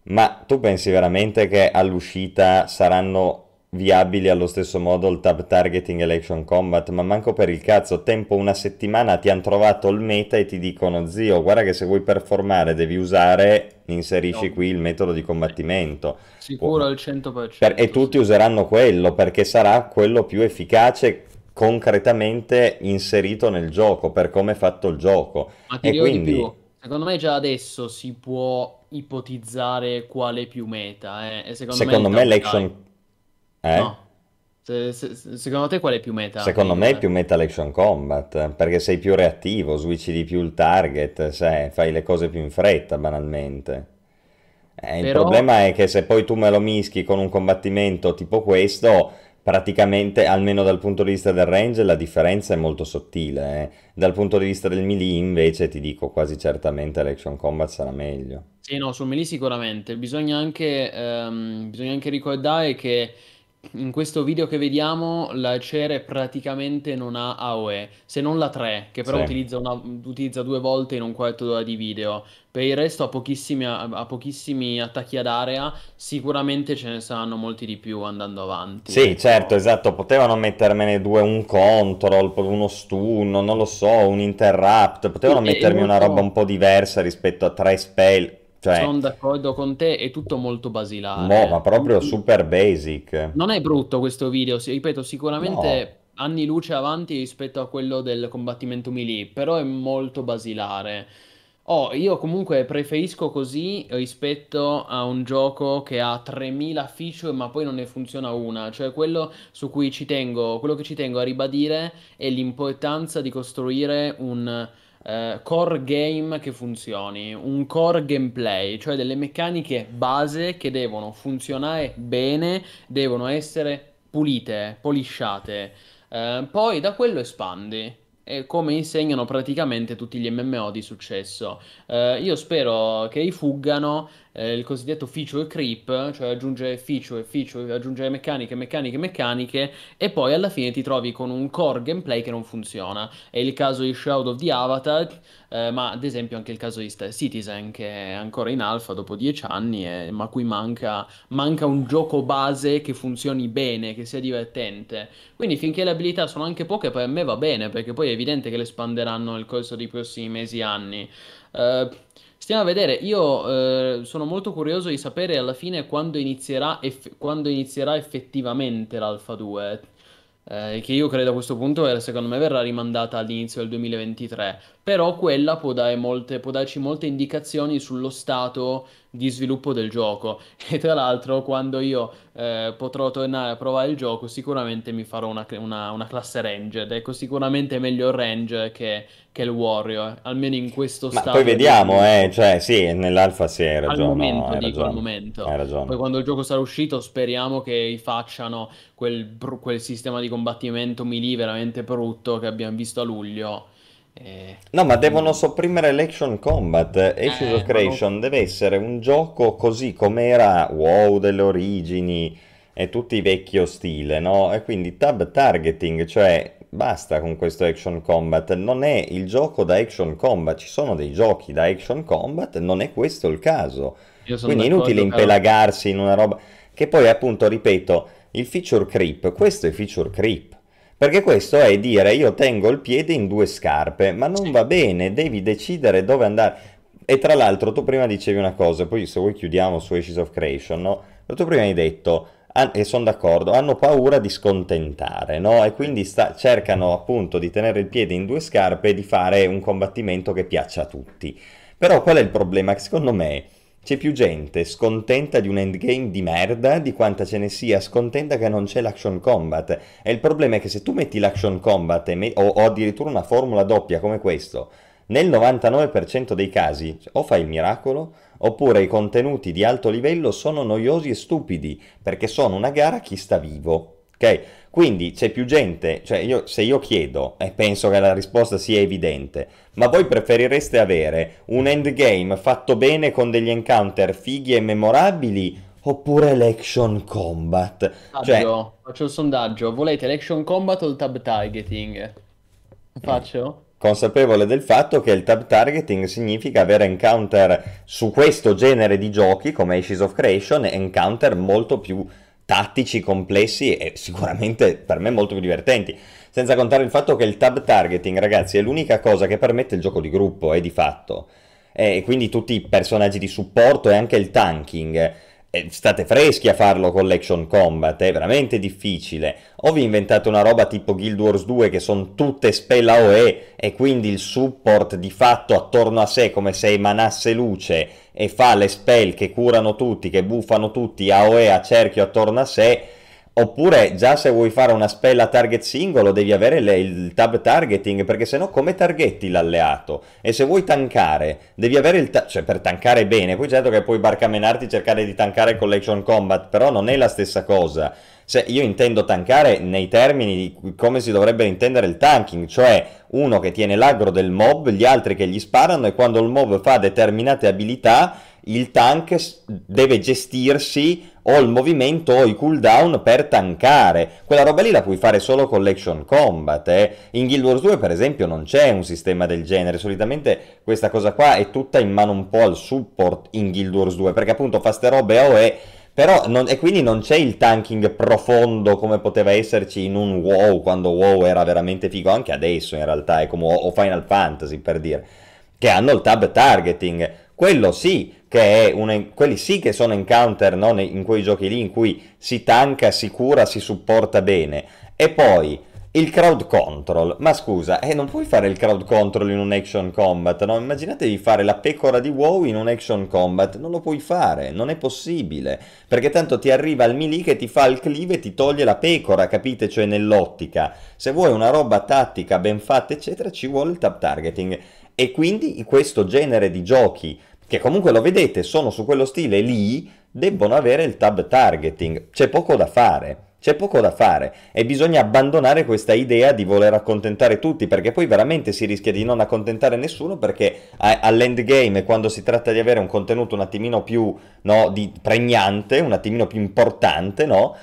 Ma tu pensi veramente che all'uscita saranno viabili allo stesso modo il tab targeting e l'action combat? Ma manco per il cazzo. Tempo una settimana, ti hanno trovato il meta e ti dicono: zio, guarda che se vuoi performare devi usare, inserisci qui il metodo di combattimento. Sicuro al 100%. E tutti useranno quello, perché sarà quello più efficace concretamente inserito nel gioco, per come è fatto il gioco. Ma ti dirò di più. Secondo me già adesso si può ipotizzare quale più meta, eh? E secondo me l'action... No. Secondo te qual è più meta? Secondo me è più meta l'action combat, perché sei più reattivo, switchi di più il target, fai le cose più in fretta banalmente. Però... il problema è che se poi tu me lo mischi con un combattimento tipo questo, praticamente, almeno dal punto di vista del range, la differenza è molto sottile, eh. Dal punto di vista del melee invece ti dico quasi certamente l'action combat sarà meglio. Sì, no, sul melee sicuramente. Bisogna anche ricordare che in questo video che vediamo la Cere praticamente non ha AOE, se non la 3, che però utilizza due volte in un quarto d'ora di video. Per il resto ha pochissimi attacchi ad area, sicuramente ce ne saranno molti di più andando avanti. Sì, certo, esatto, potevano mettermene due, un control, uno stun, non lo so, un interrupt, potevano mettermi una roba un po' diversa rispetto a tre spell... Cioè, sono d'accordo con te, è tutto molto basilare. No, ma proprio super basic. Non è brutto questo video, ripeto, sicuramente no. Anni luce avanti rispetto a quello del combattimento melee, però è molto basilare. Io comunque preferisco così rispetto a un gioco che ha 3000 feature ma poi non ne funziona una. Cioè quello che ci tengo a ribadire è l'importanza di costruire un... core game che funzioni, un core gameplay, cioè delle meccaniche base che devono funzionare bene, devono essere pulite, polisciate, poi da quello espandi, e come insegnano praticamente tutti gli MMO di successo. Io spero che rifuggano il cosiddetto feature creep, cioè aggiungere feature, aggiungere meccaniche, e poi alla fine ti trovi con un core gameplay che non funziona. È il caso di Shadow of the Avatar, ma ad esempio anche il caso di Star Citizen, che è ancora in alfa dopo 10 anni, ma qui manca un gioco base che funzioni bene, che sia divertente. Quindi finché le abilità sono anche poche, per me va bene, perché poi è evidente che le espanderanno nel corso dei prossimi mesi e anni. Stiamo a vedere. Io sono molto curioso di sapere alla fine quando inizierà effettivamente l'Alpha 2, che io credo a questo punto, secondo me, verrà rimandata all'inizio del 2023, però quella può darci molte indicazioni sullo stato di sviluppo del gioco. E tra l'altro, quando io potrò tornare a provare il gioco, sicuramente mi farò una classe ranger, ecco, sicuramente è meglio il ranger che il warrior, almeno in questo stato. Ma poi vediamo, cioè sì, nell'alfa sì, hai ragione. Al momento. Poi quando il gioco sarà uscito speriamo che rifacciano quel sistema di combattimento melee veramente brutto che abbiamo visto a luglio. No, ma devono sopprimere l'action combat. Ashes of Creation deve essere un gioco così come era WoW delle origini, è tutti vecchio stile, no? E quindi tab targeting, cioè basta con questo action combat, non è il gioco da action combat, ci sono dei giochi da action combat, non è questo il caso. Quindi è inutile impelagarsi in una roba che poi, appunto, ripeto, il feature creep, questo è feature creep. Perché questo è dire io tengo il piede in due scarpe, ma non va bene, devi decidere dove andare. E tra l'altro tu prima dicevi una cosa, poi se vuoi chiudiamo su Ashes of Creation, no? Però tu prima hai detto, e sono d'accordo, hanno paura di scontentare, no? E quindi cercano appunto di tenere il piede in due scarpe e di fare un combattimento che piaccia a tutti. Però qual è il problema? Che secondo me c'è più gente scontenta di un endgame di merda di quanta ce ne sia scontenta che non c'è l'action combat. E il problema è che se tu metti l'action combat o addirittura una formula doppia come questo, nel 99% dei casi o fai il miracolo oppure i contenuti di alto livello sono noiosi e stupidi perché sono una gara a chi sta vivo, ok? Quindi c'è più gente, cioè se io chiedo, e penso che la risposta sia evidente, ma voi preferireste avere un endgame fatto bene con degli encounter fighi e memorabili oppure l'action combat? Cioè, faccio il sondaggio, volete l'action combat o il tab targeting? Faccio? Consapevole del fatto che il tab targeting significa avere encounter su questo genere di giochi come Ashes of Creation, encounter molto più tattici, complessi e sicuramente per me molto più divertenti, senza contare il fatto che il tab targeting, ragazzi, è l'unica cosa che permette il gioco di gruppo, di fatto, e quindi tutti i personaggi di supporto e anche il tanking. State freschi a farlo con l'action combat, è veramente difficile. O vi inventate una roba tipo Guild Wars 2 che sono tutte spell AOE e quindi il support di fatto attorno a sé come se emanasse luce e fa le spell che curano tutti, che buffano tutti AOE a cerchio attorno a sé. Oppure già se vuoi fare una spell a target singolo devi avere il tab targeting, perché sennò come targetti l'alleato? E se vuoi tankare devi avere il cioè per tankare bene, poi certo che puoi barcamenarti, cercare di tankare con l'action combat, però non è la stessa cosa. Se io intendo tankare nei termini di come si dovrebbe intendere il tanking, cioè uno che tiene l'aggro del mob, gli altri che gli sparano, e quando il mob fa determinate abilità il tank deve gestirsi o il movimento o i cooldown per tankare. Quella roba lì la puoi fare solo con l'action combat, In Guild Wars 2 per esempio non c'è un sistema del genere, solitamente questa cosa qua è tutta in mano un po' al support in Guild Wars 2, perché appunto fa ste robe AOE, però e quindi non c'è il tanking profondo come poteva esserci in un WoW, quando WoW era veramente figo, anche adesso in realtà è come o Final Fantasy, per dire, che hanno il tab targeting. Quello sì che è quelli sì che sono encounter, no? In quei giochi lì in cui si tanka, si cura, si supporta bene. E poi il crowd control, ma scusa, non puoi fare il crowd control in un action combat, no? Immaginatevi fare la pecora di WoW in un action combat, non lo puoi fare, non è possibile, perché tanto ti arriva il melee che ti fa il cleave e ti toglie la pecora, capite? Cioè nell'ottica, se vuoi una roba tattica ben fatta eccetera ci vuole il tab targeting, e quindi questo genere di giochi che comunque lo vedete sono su quello stile lì, debbono avere il tab targeting. C'è poco da fare, c'è poco da fare, e bisogna abbandonare questa idea di voler accontentare tutti, perché poi veramente si rischia di non accontentare nessuno, perché all'endgame, quando si tratta di avere un contenuto un attimino più, no, pregnante, un attimino più importante, no,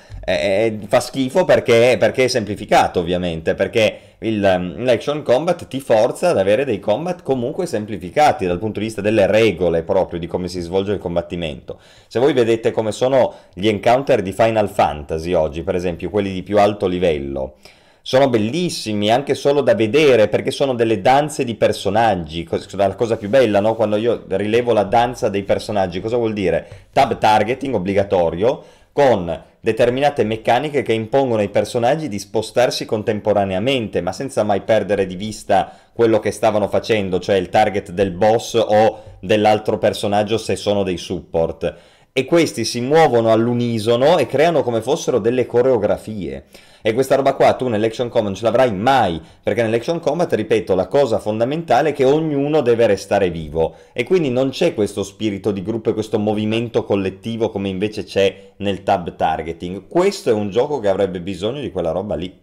fa schifo perché è semplificato, ovviamente, perché l'action combat ti forza ad avere dei combat comunque semplificati dal punto di vista delle regole, proprio di come si svolge il combattimento. Se voi vedete come sono gli encounter di Final Fantasy oggi, per esempio quelli di più alto livello, sono bellissimi anche solo da vedere, perché sono delle danze di personaggi, la cosa più bella, no? Quando io rilevo la danza dei personaggi, cosa vuol dire? Tab targeting obbligatorio, con determinate meccaniche che impongono ai personaggi di spostarsi contemporaneamente, ma senza mai perdere di vista quello che stavano facendo, cioè il target del boss o dell'altro personaggio se sono dei support. E questi si muovono all'unisono e creano come fossero delle coreografie. E questa roba qua tu nell'action combat non ce l'avrai mai, perché nell'action combat, ripeto, la cosa fondamentale è che ognuno deve restare vivo, e quindi non c'è questo spirito di gruppo e questo movimento collettivo come invece c'è nel tab targeting. Questo è un gioco che avrebbe bisogno di quella roba lì.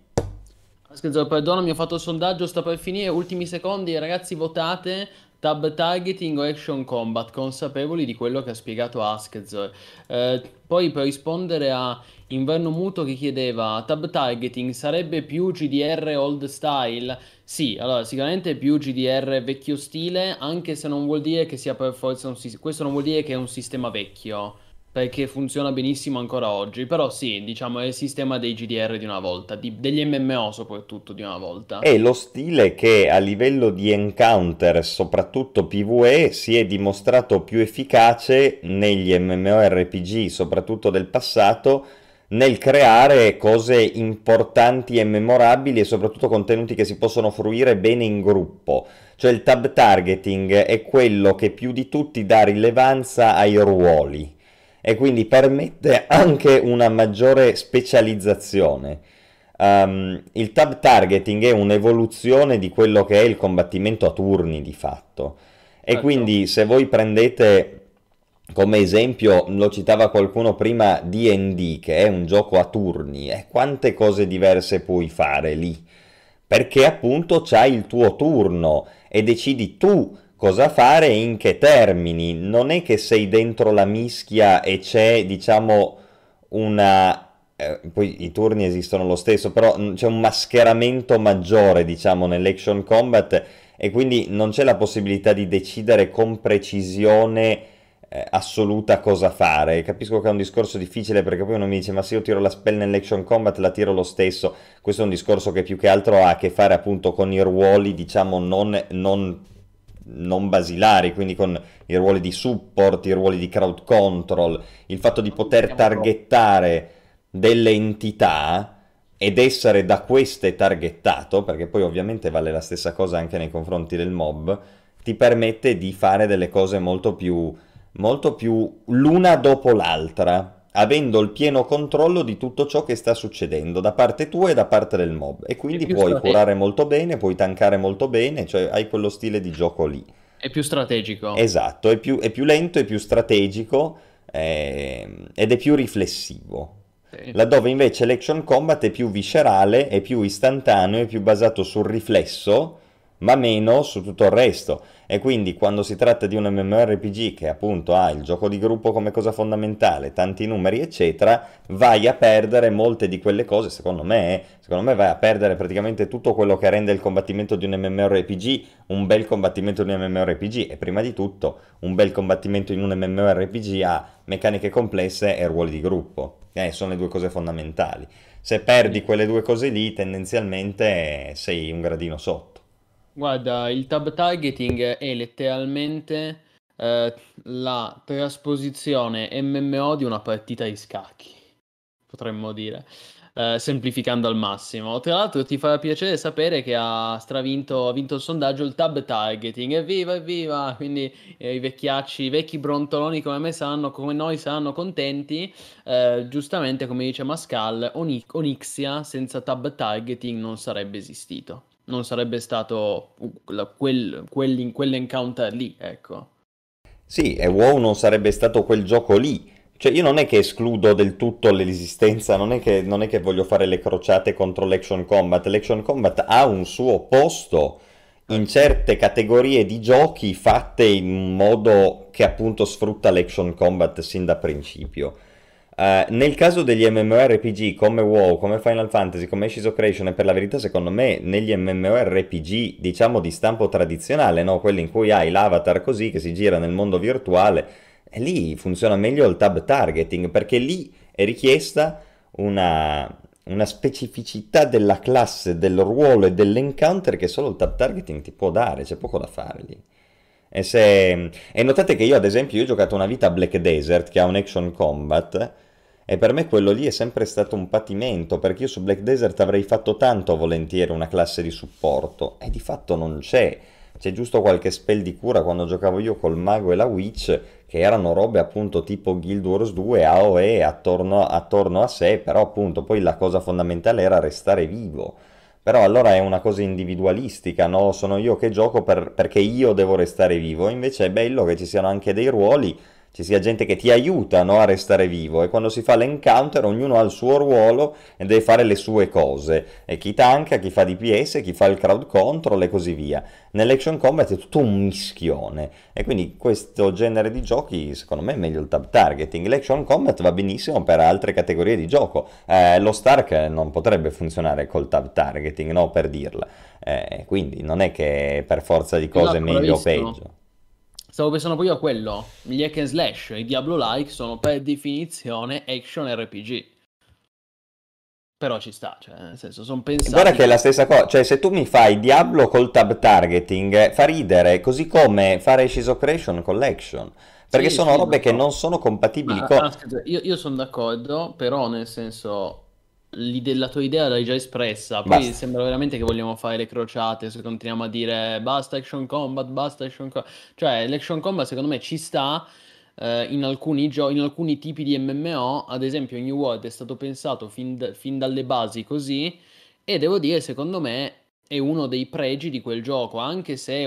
Askzor, perdonami, ho fatto il sondaggio, sta per finire, ultimi secondi, ragazzi votate, Tab targeting o action combat, consapevoli di quello che ha spiegato Askzor. Poi per rispondere a Inverno Muto che chiedeva tab targeting sarebbe più GDR old style? Sì, allora sicuramente più GDR vecchio stile, anche se non vuol dire che sia per forza un sistema, questo non vuol dire che è un sistema vecchio, perché funziona benissimo ancora oggi, però sì, diciamo è il sistema dei GDR di una volta, degli MMO soprattutto di una volta. È lo stile che a livello di encounter, soprattutto PvE, si è dimostrato più efficace negli MMORPG, soprattutto del passato, nel creare cose importanti e memorabili e soprattutto contenuti che si possono fruire bene in gruppo. Cioè il tab targeting è quello che più di tutti dà rilevanza ai ruoli e quindi permette anche una maggiore specializzazione. Il tab targeting è un'evoluzione di quello che è il combattimento a turni di fatto, e quindi se voi prendete come esempio, lo citava qualcuno prima, D&D, che è un gioco a turni, quante cose diverse puoi fare lì, perché appunto c'hai il tuo turno e decidi tu cosa fare e in che termini. Non è che sei dentro la mischia e c'è, diciamo, una... poi i turni esistono lo stesso, però c'è un mascheramento maggiore, diciamo, nell'action combat, e quindi non c'è la possibilità di decidere con precisione assoluta cosa fare. Capisco che è un discorso difficile, perché poi uno mi dice ma se io tiro la spell nell'action combat la tiro lo stesso. Questo è un discorso che più che altro ha a che fare appunto con i ruoli, diciamo, non basilari, quindi con i ruoli di support, i ruoli di crowd control, il fatto di poter targettare delle entità ed essere da queste targettato, perché poi ovviamente vale la stessa cosa anche nei confronti del mob, ti permette di fare delle cose molto più l'una dopo l'altra, avendo il pieno controllo di tutto ciò che sta succedendo da parte tua e da parte del mob, e quindi puoi curare molto bene, puoi tankare molto bene, cioè hai quello stile di gioco lì. È più strategico. Esatto, è più lento, è più strategico ed è più riflessivo. Sì. Laddove invece l'action combat è più viscerale, è più istantaneo, è più basato sul riflesso, ma meno su tutto il resto. E quindi quando si tratta di un MMORPG che appunto ha il gioco di gruppo come cosa fondamentale, tanti numeri eccetera, vai a perdere molte di quelle cose, secondo me vai a perdere praticamente tutto quello che rende il combattimento di un MMORPG un bel combattimento di un MMORPG. E prima di tutto un bel combattimento in un MMORPG ha meccaniche complesse e ruoli di gruppo, sono le due cose fondamentali. Se perdi quelle due cose lì tendenzialmente sei un gradino sotto. Guarda, il tab targeting è letteralmente la trasposizione MMO di una partita di scacchi, potremmo dire, semplificando al massimo. Tra l'altro ti farà piacere sapere che ha vinto il sondaggio il tab targeting, evviva, evviva! Quindi i vecchiacci, i vecchi brontoloni come me sanno, come noi sanno, contenti, giustamente come dice Mascal, Onyxia senza tab targeting non sarebbe esistito. Non sarebbe stato quell'encounter lì, ecco. Sì, e WoW non sarebbe stato quel gioco lì. Cioè io non è che escludo del tutto l'esistenza, non è che voglio fare le crociate contro l'action combat. L'action combat ha un suo posto in certe categorie di giochi fatte in modo che appunto sfrutta l'action combat sin da principio. Nel caso degli MMORPG come WoW, come Final Fantasy, come Ashes of Creation, e per la verità secondo me negli MMORPG diciamo di stampo tradizionale, no? Quelli in cui hai l'avatar così che si gira nel mondo virtuale, e lì funziona meglio il tab targeting, perché lì è richiesta una specificità della classe, del ruolo e dell'encounter che solo il tab targeting ti può dare, c'è poco da fare lì. E notate che io ad esempio ho giocato una vita a Black Desert, che ha un action combat, e per me quello lì è sempre stato un patimento, perché io su Black Desert avrei fatto tanto volentieri una classe di supporto, e di fatto non c'è giusto qualche spell di cura quando giocavo io col mago e la witch, che erano robe appunto tipo Guild Wars 2 AOE attorno a sé, però appunto poi la cosa fondamentale era restare vivo. Però allora è una cosa individualistica, no? Sono io che gioco perché io devo restare vivo. Invece è bello che ci siano anche dei ruoli ci sia gente che ti aiuta, no, a restare vivo, e quando si fa l'encounter ognuno ha il suo ruolo e deve fare le sue cose, e chi tanka, chi fa DPS, chi fa il crowd control e così via. Nell'action combat è tutto un mischione, e quindi questo genere di giochi secondo me è meglio il tab targeting. L'action combat va benissimo per altre categorie di gioco, lo Stark non potrebbe funzionare col tab targeting, no, per dirla, quindi non è che per forza di cose è meglio o peggio. Stavo pensando poi a quello, gli hack and slash, i Diablo-like sono per definizione action RPG. Però ci sta, cioè, nel senso, sono pensato... Guarda che è la stessa cosa, cioè se tu mi fai Diablo col tab targeting, fa ridere, così come fare Ashes of Creation con l'action. Perché sì, sono robe che non sono compatibili con... Io sono d'accordo, però nel senso... la tua idea l'hai già espressa. Poi basta. Sembra veramente che vogliamo fare le crociate se continuiamo a dire basta action combat, basta action combat. Cioè l'action combat secondo me ci sta in alcuni tipi di MMO. Ad esempio New World è stato pensato fin dalle basi così, e devo dire secondo me è uno dei pregi di quel gioco, anche se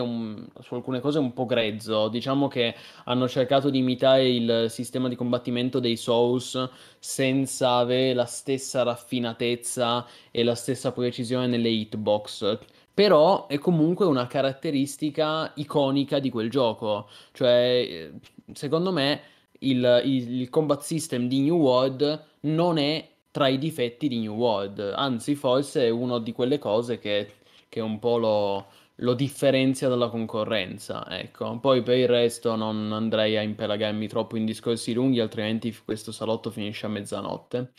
su alcune cose è un po' grezzo. Diciamo che hanno cercato di imitare il sistema di combattimento dei Souls senza avere la stessa raffinatezza e la stessa precisione nelle hitbox, però è comunque una caratteristica iconica di quel gioco. Cioè secondo me il combat system di New World non è tra i difetti di New World, anzi forse è una di quelle cose che un po' lo differenzia dalla concorrenza, ecco. Poi per il resto non andrei a impelagarmi troppo in discorsi lunghi, altrimenti questo salotto finisce a mezzanotte.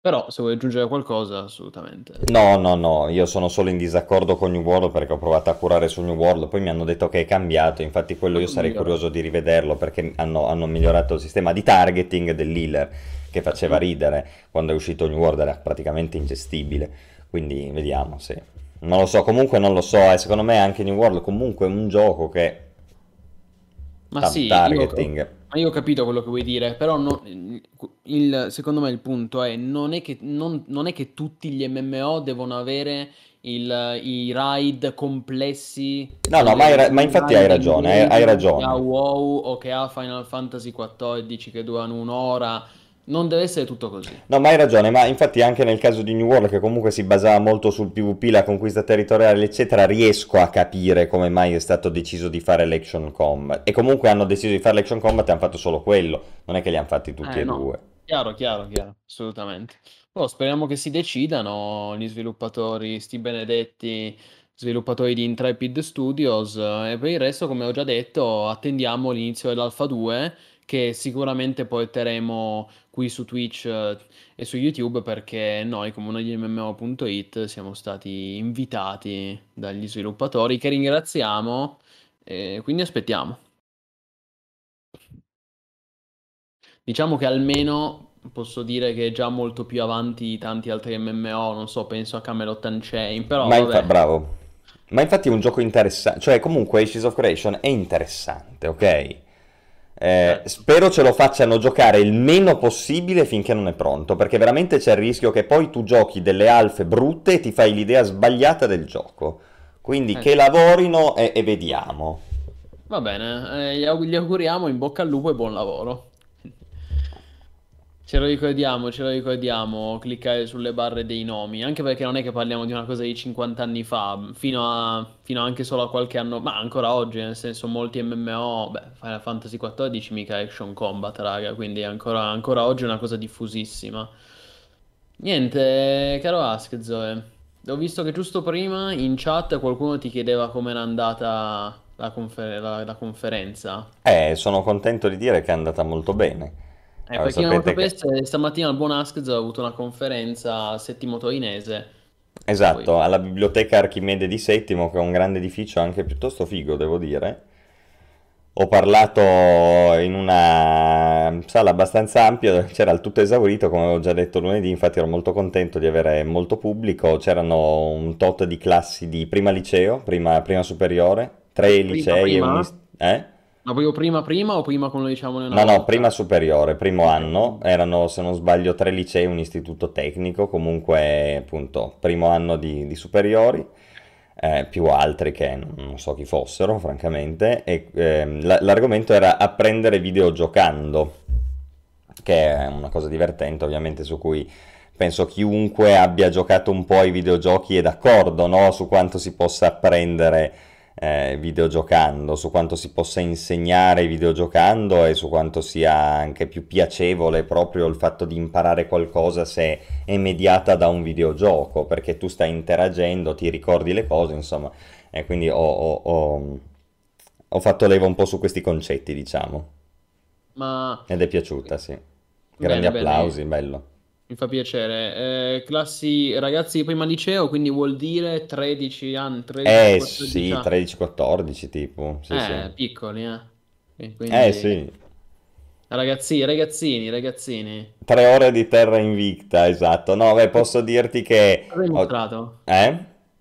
Però se vuoi aggiungere qualcosa, assolutamente. No, io sono solo in disaccordo con New World perché ho provato a curare su New World, poi mi hanno detto che è cambiato, infatti quello io sarei curioso di rivederlo perché hanno migliorato il sistema di targeting dell'healer che faceva ridere, quando è uscito New World era praticamente ingestibile, quindi vediamo se... Non lo so, comunque non lo so, secondo me anche New World comunque è un gioco che... Ma sì, targeting... Ma io ho capito quello che vuoi dire, però secondo me il punto è non è che tutti gli MMO devono avere i raid complessi. No, ma infatti hai ragione, hai ragione. Che ha WoW o che ha Final Fantasy XIV che durano un'ora. Non deve essere tutto così. No, ma hai ragione, ma infatti anche nel caso di New World, che comunque si basava molto sul PvP, la conquista territoriale, eccetera, riesco a capire come mai è stato deciso di fare l'action combat. E comunque hanno deciso di fare l'action combat e hanno fatto solo quello. Non è che li hanno fatti tutti e due. Chiaro, assolutamente. Poi speriamo che si decidano gli sviluppatori, sti benedetti sviluppatori di Intrepid Studios. E per il resto, come ho già detto, attendiamo l'inizio dell'Alpha 2, che sicuramente porteremo qui su Twitch e su YouTube, perché noi, come noi di MMO.it, siamo stati invitati dagli sviluppatori, che ringraziamo, e quindi aspettiamo. Diciamo che almeno posso dire che è già molto più avanti di tanti altri MMO, non so, penso a Camelot and Chain, però vabbè. Bravo. Ma infatti è un gioco interessante, cioè comunque Ashes of Creation è interessante, ok? Spero ce lo facciano giocare il meno possibile finché non è pronto, perché veramente c'è il rischio che poi tu giochi delle alfe brutte e ti fai l'idea sbagliata del gioco, quindi che lavorino e vediamo. Va bene, gli auguriamo in bocca al lupo e buon lavoro. Ce lo ricordiamo, cliccare sulle barre dei nomi, anche perché non è che parliamo di una cosa di 50 anni fa, fino anche solo a qualche anno, ma ancora oggi, nel senso, molti MMO, Final Fantasy XIV mica action combat, raga, quindi ancora oggi è una cosa diffusissima. Niente, caro Askzor, ho visto che giusto prima in chat qualcuno ti chiedeva come era andata la conferenza. Sono contento di dire che è andata molto bene. Per chi non lo sapesse, stamattina il buon Askzor ha avuto una conferenza a Settimo Torinese. Esatto, poi... alla biblioteca Archimede di Settimo, che è un grande edificio anche piuttosto figo, devo dire. Ho parlato in una sala abbastanza ampia, dove c'era il tutto esaurito, come avevo già detto lunedì, infatti ero molto contento di avere molto pubblico. C'erano un tot di classi di prima liceo, prima superiore, Ma proprio prima o prima come lo diciamo nella volta? No, prima superiore, primo anno, erano se non sbaglio 3 licei, un istituto tecnico, comunque appunto primo anno di superiori. più altri che non so chi fossero francamente, e l'argomento era apprendere videogiocando, che è una cosa divertente ovviamente, su cui penso chiunque abbia giocato un po' ai videogiochi è d'accordo, no? Su quanto si possa apprendere videogiocando, su quanto si possa insegnare videogiocando e su quanto sia anche più piacevole proprio il fatto di imparare qualcosa se è mediata da un videogioco, perché tu stai interagendo, ti ricordi le cose, insomma, e quindi ho fatto leva un po' su questi concetti, diciamo. Ma... ed è piaciuta, sì. Grandi applausi, bello. Mi fa piacere. Classi ragazzi di prima liceo, quindi vuol dire 13 anni, 13, 14, sì, 13-14 tipo. Sì, sì. Piccoli, eh. Quindi... sì. Ragazzi, ragazzini. 3 ore di terra invicta, esatto. No, beh, posso dirti che... Cosa hai mostrato?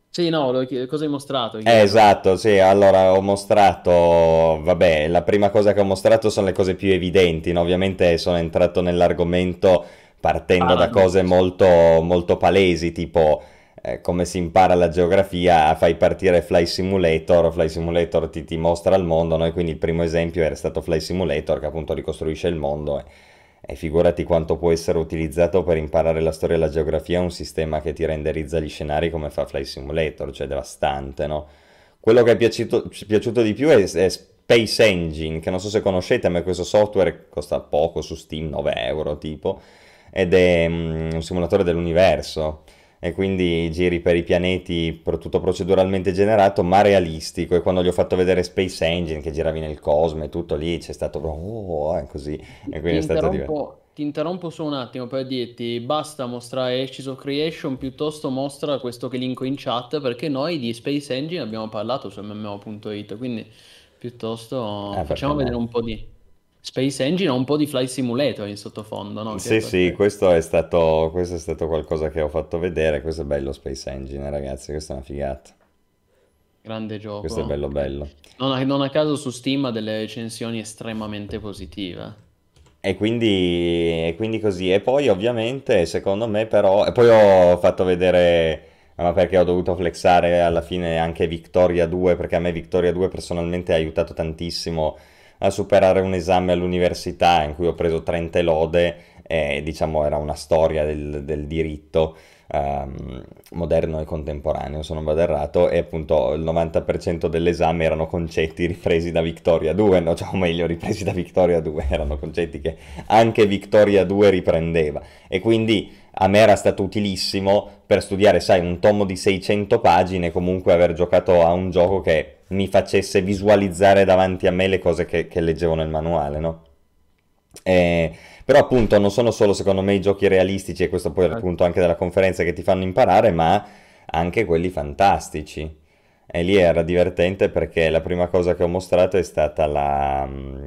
Sì, no, cosa hai mostrato? Esatto, sì, allora ho mostrato... Vabbè, la prima cosa che ho mostrato sono le cose più evidenti, no? Ovviamente sono entrato nell'argomento... partendo da cose molto, molto palesi, tipo come si impara la geografia, fai partire Flight Simulator ti mostra il mondo, no? E quindi il primo esempio era stato Flight Simulator, che appunto ricostruisce il mondo, e figurati quanto può essere utilizzato per imparare la storia e la geografia un sistema che ti renderizza gli scenari come fa Flight Simulator, cioè devastante, no? Quello che è piaciuto di più è Space Engine, che non so se conoscete, ma questo software costa poco su Steam, 9 euro tipo, ed è un simulatore dell'universo, e quindi giri per i pianeti, tutto proceduralmente generato ma realistico, e quando gli ho fatto vedere Space Engine che giravi nel cosmo e tutto lì, c'è stato così, e quindi è stato divertente. Ti interrompo solo un attimo per dirti: basta mostrare Ashes of Creation, piuttosto mostra questo che linko in chat, perché noi di Space Engine abbiamo parlato su MMO.it, quindi piuttosto facciamo vedere un po' di Space Engine o un po' di Flight Simulator in sottofondo, no? Sì, sì, questo è stato qualcosa che ho fatto vedere. Questo è bello Space Engine, ragazzi, questa è una figata. Grande gioco. Questo è bello bello. Non a caso su Steam ha delle recensioni estremamente positive. E quindi così. E poi ovviamente, secondo me però... E poi ho fatto vedere... ma perché ho dovuto flexare alla fine anche Victoria 2, perché a me Victoria 2 personalmente ha aiutato tantissimo... a superare un esame all'università in cui ho preso 30 lode, e diciamo era una storia del diritto moderno e contemporaneo, se non vado errato, e appunto il 90% dell'esame erano concetti ripresi da Victoria 2, no, cioè, o meglio, ripresi da Victoria 2, erano concetti che anche Victoria 2 riprendeva, e quindi a me era stato utilissimo per studiare, sai, un tomo di 600 pagine, comunque aver giocato a un gioco che mi facesse visualizzare davanti a me le cose che leggevo nel manuale, no? Però appunto non sono solo, secondo me, i giochi realistici, e questo poi era appunto anche della conferenza, che ti fanno imparare, ma anche quelli fantastici. E lì era divertente perché la prima cosa che ho mostrato è stata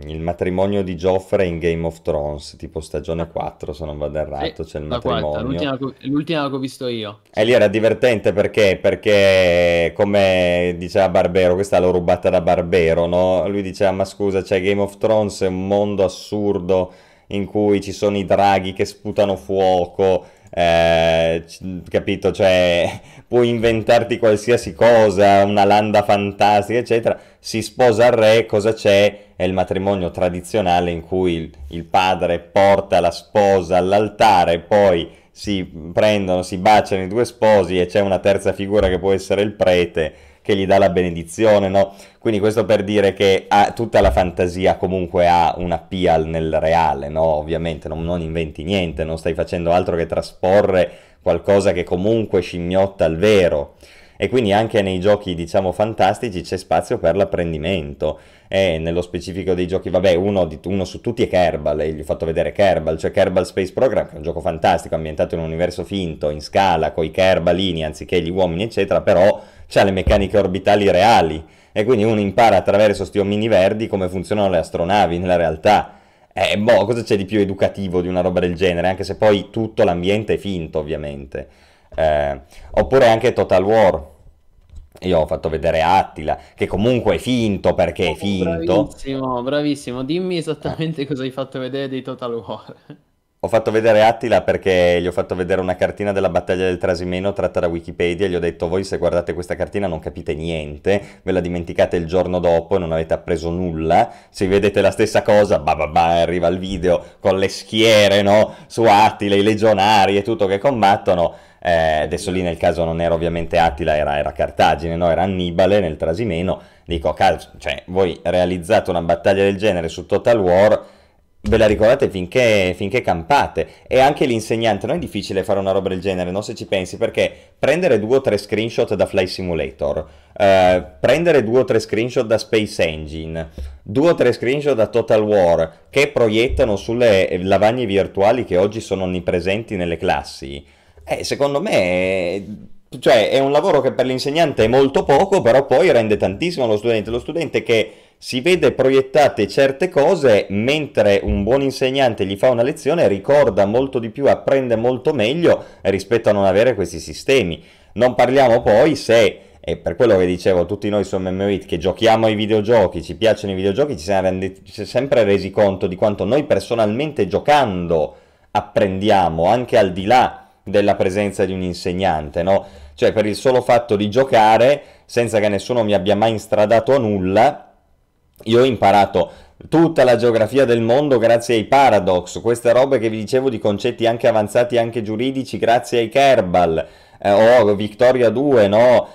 il matrimonio di Joffrey in Game of Thrones, tipo stagione 4, se non vado errato, c'è il matrimonio. L'ultima che ho visto io. E lì era divertente perché come diceva Barbero, questa l'ho rubata da Barbero, no? Lui diceva: ma scusa, cioè Game of Thrones è un mondo assurdo in cui ci sono i draghi che sputano fuoco, capito, cioè puoi inventarti qualsiasi cosa, una landa fantastica eccetera, si sposa il re, cosa c'è? È il matrimonio tradizionale in cui il padre porta la sposa all'altare, poi si prendono, si baciano i due sposi, e c'è una terza figura che può essere il prete che gli dà la benedizione, no? Quindi questo per dire che tutta la fantasia comunque ha un appeal nel reale, no? Ovviamente non inventi niente, non stai facendo altro che trasporre qualcosa che comunque scimmiotta il vero. E quindi anche nei giochi, diciamo, fantastici c'è spazio per l'apprendimento. E nello specifico dei giochi, vabbè, uno su tutti è Kerbal, e gli ho fatto vedere Kerbal, cioè Kerbal Space Program, che è un gioco fantastico, ambientato in un universo finto, in scala, coi Kerbalini, anziché gli uomini, eccetera, però c'ha le meccaniche orbitali reali, e quindi uno impara attraverso sti omini verdi come funzionano le astronavi nella realtà. Boh, cosa c'è di più educativo di una roba del genere, anche se poi tutto l'ambiente è finto, ovviamente. Oppure anche Total War. Io ho fatto vedere Attila, che comunque è finto, perché è finto. Bravissimo, bravissimo. Dimmi esattamente cosa hai fatto vedere di Total War. Ho fatto vedere Attila perché gli ho fatto vedere una cartina della battaglia del Trasimeno tratta da Wikipedia e gli ho detto: voi se guardate questa cartina non capite niente, ve la dimenticate il giorno dopo e non avete appreso nulla, se vedete la stessa cosa, arriva il video con le schiere, no? Su Attila, i legionari e tutto che combattono. Adesso lì nel caso non era ovviamente Attila, era Cartagine, no? Era Annibale nel Trasimeno. Dico, cioè voi realizzate una battaglia del genere su Total War, ve la ricordate finché campate. E anche l'insegnante, non è difficile fare una roba del genere, no? Se ci pensi, perché prendere 2 o 3 screenshot da Flight Simulator, prendere 2 o 3 screenshot da Space Engine, 2 o 3 screenshot da Total War che proiettano sulle lavagne virtuali che oggi sono onnipresenti nelle classi, secondo me è un lavoro che per l'insegnante è molto poco, però poi rende tantissimo lo studente. Lo studente che si vede proiettate certe cose, mentre un buon insegnante gli fa una lezione ricorda molto di più, apprende molto meglio rispetto a non avere questi sistemi. Non parliamo poi se, e per quello che dicevo, tutti noi su MMO.it che giochiamo ai videogiochi, ci piacciono i videogiochi, ci siamo sempre resi conto di quanto noi personalmente giocando apprendiamo, anche al di là della presenza di un insegnante, no? Cioè per il solo fatto di giocare, senza che nessuno mi abbia mai instradato a nulla, io ho imparato tutta la geografia del mondo grazie ai Paradox, queste robe che vi dicevo di concetti anche avanzati, anche giuridici, grazie ai Kerbal, o Victoria 2, no?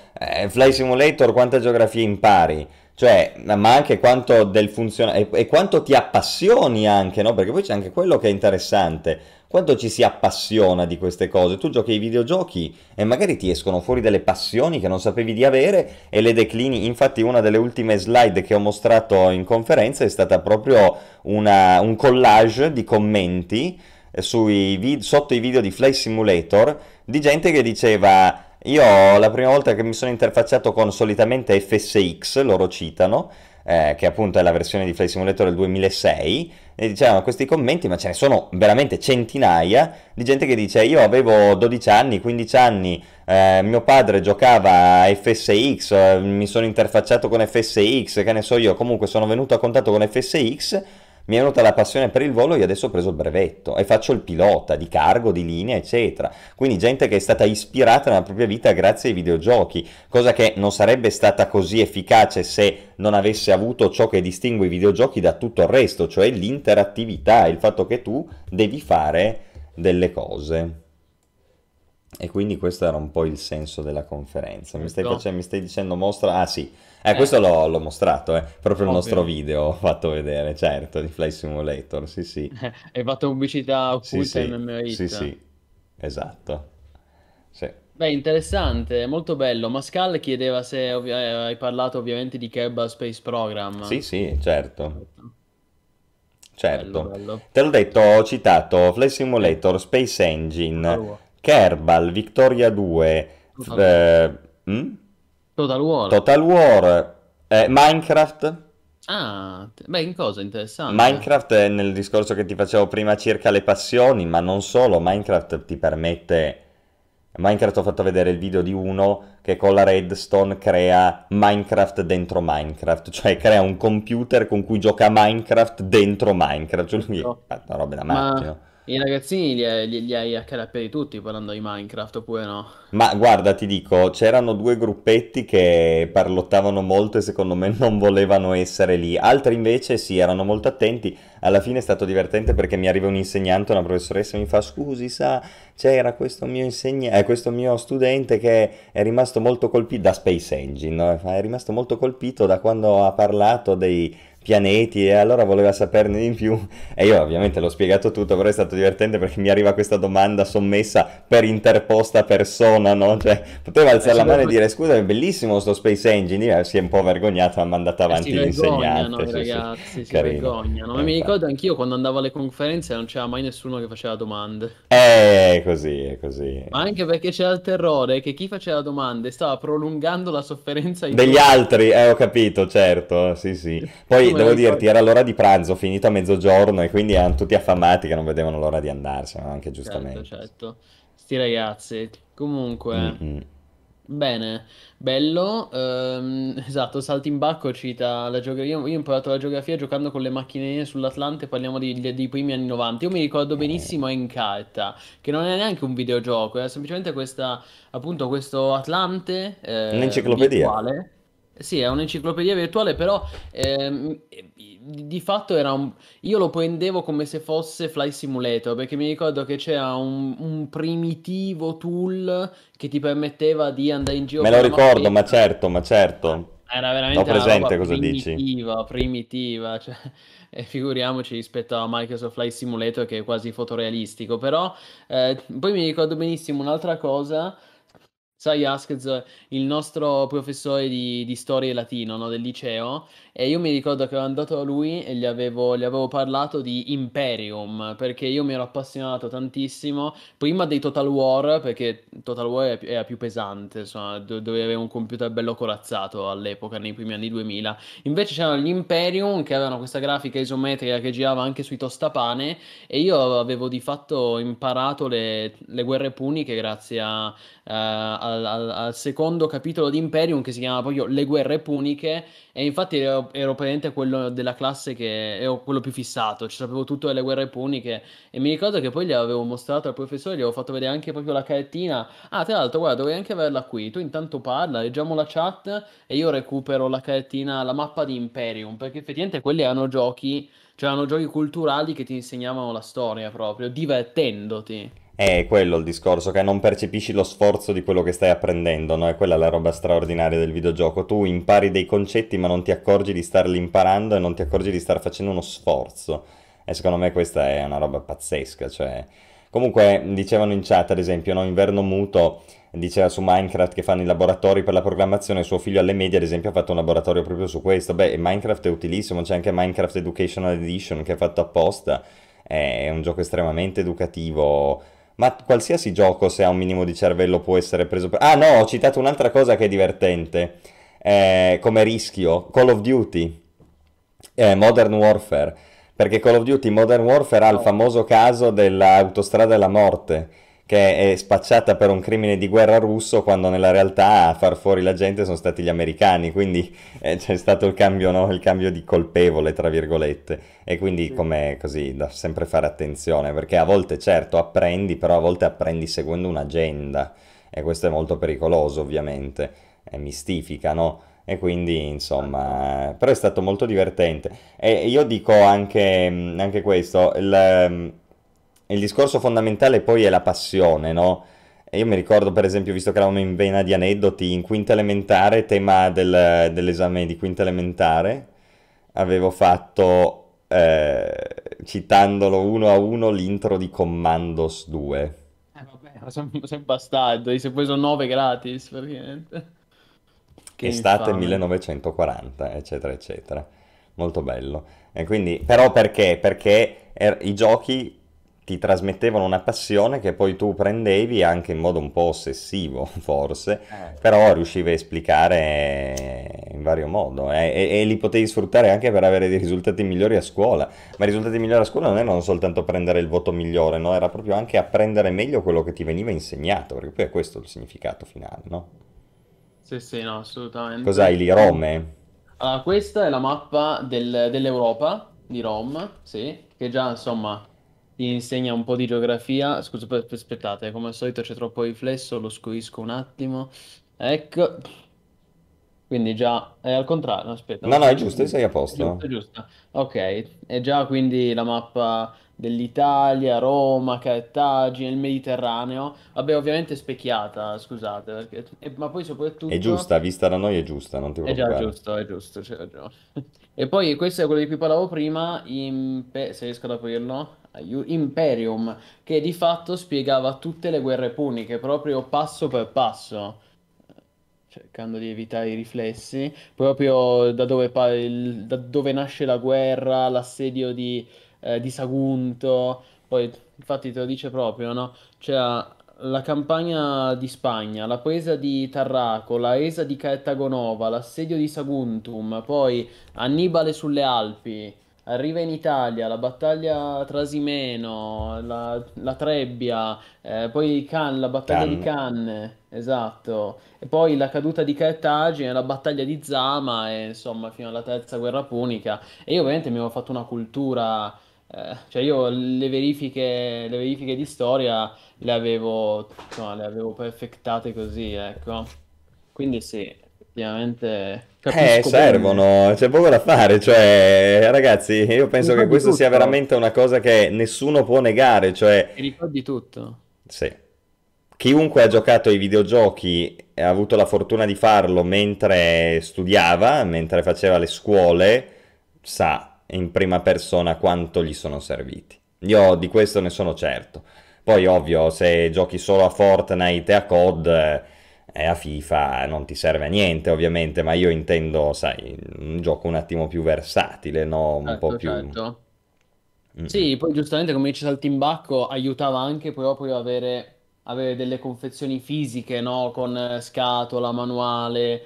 Flight Simulator, quanta geografia impari, cioè, ma anche quanto del funzionamento, e quanto ti appassioni anche, no? Perché poi c'è anche quello che è interessante, quanto ci si appassiona di queste cose. Tu giochi ai videogiochi e magari ti escono fuori delle passioni che non sapevi di avere e le declini. Infatti una delle ultime slide che ho mostrato in conferenza è stata proprio un collage di commenti sotto i video di Flight Simulator di gente che diceva: io la prima volta che mi sono interfacciato con solitamente FSX, loro citano, che appunto è la versione di Flight Simulator del 2006, e dicevano questi commenti, ma ce ne sono veramente centinaia, di gente che dice: io avevo 12 anni, 15 anni, mio padre giocava a FSX, mi sono interfacciato con FSX, che ne so io, comunque sono venuto a contatto con FSX, mi è venuta la passione per il volo e adesso ho preso il brevetto e faccio il pilota di cargo, di linea, eccetera. Quindi gente che è stata ispirata nella propria vita grazie ai videogiochi, cosa che non sarebbe stata così efficace se non avesse avuto ciò che distingue i videogiochi da tutto il resto, cioè l'interattività, il fatto che tu devi fare delle cose. E quindi questo era un po' il senso della conferenza. Mi stai dicendo mostra? Ah sì, questo l'ho mostrato, proprio il nostro video ho fatto vedere, certo, di Flight Simulator, sì sì. Hai fatto pubblicità occulta, sì, MMO.it. Sì sì, esatto. Sì. Beh, interessante, molto bello. Mascal chiedeva se hai parlato ovviamente di Kerbal Space Program. Sì sì, certo. Certo, bello, bello. Te l'ho detto, ho citato Flight Simulator, Space Engine, Kerbal, Victoria 2, Total War, Minecraft. Ah, beh, in cosa interessante. Minecraft è nel discorso che ti facevo prima circa le passioni, ma non solo. Minecraft ti permette... Minecraft, ho fatto vedere il video di uno che con la redstone crea Minecraft dentro Minecraft, cioè crea un computer con cui gioca Minecraft dentro Minecraft. Cioè lui ha fatto roba da macchina. I ragazzini li hai accarappiati tutti parlando di Minecraft, oppure no? Ma guarda, ti dico, c'erano 2 gruppetti che parlottavano molto e secondo me non volevano essere lì. Altri invece sì, erano molto attenti. Alla fine è stato divertente perché mi arriva un insegnante, una professoressa, mi fa: scusi, sa, c'era questo mio studente che è rimasto molto colpito da Space Engine, no? È rimasto molto colpito da quando ha parlato dei pianeti e allora voleva saperne di più, e io ovviamente l'ho spiegato tutto, però è stato divertente perché mi arriva questa domanda sommessa per interposta persona, no? Cioè, poteva alzare la mano e dire: scusa, è bellissimo sto Space Engine. Si è un po' vergognato, ha mandato avanti l'insegnante. Si vergognano. Ma mi ricordo anch'io quando andavo alle conferenze non c'era mai nessuno che faceva domande. È così. Ma anche perché c'era il terrore che chi faceva domande stava prolungando la sofferenza degli altri, ho capito, certo, sì sì. Poi devo dirti, era l'ora di pranzo, finito a mezzogiorno, e quindi erano tutti affamati che non vedevano l'ora di andarsene, anche giustamente. Certo, certo. Sti ragazzi, comunque... Bene, bello. Esatto, Saltimbacco cita la geografia. Io ho imparato la geografia giocando con le macchinine sull'Atlante, parliamo dei primi anni 90. Io mi ricordo benissimo In Carta, che non è neanche un videogioco, è semplicemente questa, appunto, questo Atlante virtuale. Sì, è un'enciclopedia virtuale, però di fatto era io lo prendevo come se fosse Flight Simulator, perché mi ricordo che c'era un primitivo tool che ti permetteva di andare in giro. Me lo ricordo, mappa. Ma certo. Era veramente una cosa primitiva, cioè, e figuriamoci rispetto a Microsoft Flight Simulator, che è quasi fotorealistico. Però poi mi ricordo benissimo un'altra cosa. Sai, Askzor, il nostro professore di storia e latino, no, del liceo, e io mi ricordo che ero andato a lui e gli avevo parlato di Imperium, perché io mi ero appassionato tantissimo, prima dei Total War, perché Total War era più pesante, insomma, dove avevo un computer bello corazzato all'epoca, nei primi anni 2000. Invece c'erano gli Imperium, che avevano questa grafica isometrica che girava anche sui tostapane, e io avevo di fatto imparato le guerre puniche grazie al secondo capitolo di Imperium, che si chiama proprio Le Guerre Puniche, e infatti ero praticamente quello della classe che ero quello più fissato, ci sapevo tutto delle guerre puniche, e mi ricordo che poi gli avevo mostrato al professore, gli avevo fatto vedere anche proprio la cartina. Ah, tra l'altro, guarda, dovrei anche averla qui, tu intanto parla, leggiamo la chat e io recupero la cartina, la mappa di Imperium, perché effettivamente quelli erano giochi, cioè erano giochi culturali che ti insegnavano la storia proprio, divertendoti. È quello il discorso, che non percepisci lo sforzo di quello che stai apprendendo, no? È quella la roba straordinaria del videogioco. Tu impari dei concetti ma non ti accorgi di starli imparando e non ti accorgi di star facendo uno sforzo. E secondo me questa è una roba pazzesca, cioè... Comunque, dicevano in chat, ad esempio, no? Inverno Muto diceva su Minecraft che fanno i laboratori per la programmazione, suo figlio alle medie, ad esempio, ha fatto un laboratorio proprio su questo. Beh, Minecraft è utilissimo, c'è anche Minecraft Educational Edition che è fatto apposta. È un gioco estremamente educativo... Ma qualsiasi gioco, se ha un minimo di cervello, può essere preso per... Ah no, ho citato un'altra cosa che è divertente, come rischio, Call of Duty, Modern Warfare, perché Call of Duty Modern Warfare ha il famoso caso dell'autostrada della morte, che è spacciata per un crimine di guerra russo, quando nella realtà a far fuori la gente sono stati gli americani, quindi c'è stato il cambio, no? Il cambio di colpevole, tra virgolette, e quindi come così da sempre fare attenzione, perché a volte certo apprendi, però a volte apprendi seguendo un'agenda, e questo è molto pericoloso ovviamente, e mistifica, no? E quindi insomma, però è stato molto divertente, e io dico anche questo, il discorso fondamentale poi è la passione, no? E io mi ricordo, per esempio, visto che eravamo in vena di aneddoti, in quinta elementare, tema dell'esame di quinta elementare, avevo fatto, citandolo uno a uno, l'intro di Commandos 2. Vabbè, sei bastardo, gli si è preso 9 gratis, praticamente. Che estate 1940, eccetera, eccetera. Molto bello. E quindi, però perché? Perché i giochi... ti trasmettevano una passione che poi tu prendevi anche in modo un po' ossessivo, forse, però riuscivi a esplicare in vario modo, e li potevi sfruttare anche per avere dei risultati migliori a scuola. Ma i risultati migliori a scuola non erano soltanto prendere il voto migliore, no? Era proprio anche apprendere meglio quello che ti veniva insegnato, perché poi è questo il significato finale, no? Sì, no, assolutamente. Cos'hai lì, Rome? Allora, questa è la mappa dell'Europa, di Rome, sì, che già, insomma... ti insegna un po' di geografia. Scusa, aspettate, come al solito c'è troppo riflesso, lo scuisco un attimo. Ecco, quindi già è al contrario, aspetta. No, è giusto, sei a posto. È giusto. Ok, è già quindi la mappa dell'Italia, Roma, Cartagine, il Mediterraneo. Vabbè, ovviamente specchiata, scusate, perché... ma poi soprattutto... È giusta, vista da noi è giusta, non ti preoccupare. È già giusto, c'è ragione. E poi questo è quello di cui parlavo prima, se riesco ad aprirlo... Imperium, che di fatto spiegava tutte le guerre puniche proprio passo per passo, cercando di evitare i riflessi, proprio da dove nasce la guerra, l'assedio di Sagunto. Poi infatti te lo dice proprio, no? C'era la campagna di Spagna, la presa di Tarraco, la resa di Cartagonova, l'assedio di Saguntum, poi Annibale sulle Alpi, arriva in Italia, la battaglia Trasimeno, la Trebbia, poi la battaglia di Canne, esatto, e poi la caduta di Cartagine, la battaglia di Zama, e insomma fino alla terza guerra punica. E io ovviamente mi avevo fatto una cultura, cioè io le verifiche di storia le avevo perfettate così, ecco. Quindi sì, effettivamente capisco servono, c'è poco da fare, cioè ragazzi, io penso che questo sia veramente una cosa che nessuno può negare, cioè... Ti ricordi tutto? Sì. Chiunque ha giocato ai videogiochi e ha avuto la fortuna di farlo mentre studiava, mentre faceva le scuole, sa in prima persona quanto gli sono serviti. Io di questo ne sono certo. Poi ovvio, se giochi solo a Fortnite e a COD... a FIFA non ti serve a niente ovviamente, ma io intendo, sai, un gioco un attimo più versatile, no? Un po' più... Certo. Sì, poi giustamente come dice Saltimbacco, aiutava anche proprio avere delle confezioni fisiche, no? Con scatola, manuale,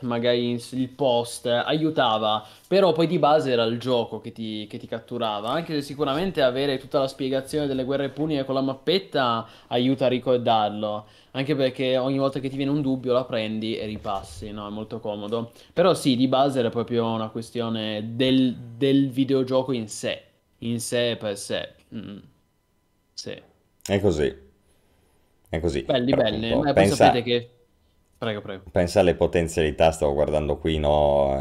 magari il post, aiutava, però poi di base era il gioco che ti catturava, anche se sicuramente avere tutta la spiegazione delle guerre puniche con la mappetta aiuta a ricordarlo, anche perché ogni volta che ti viene un dubbio la prendi e ripassi, no? È molto comodo, però sì, di base era proprio una questione del videogioco in sé per sé. Sì. È così. Belli, ma poi sapete che... Prego. Pensa alle potenzialità, stavo guardando qui, no?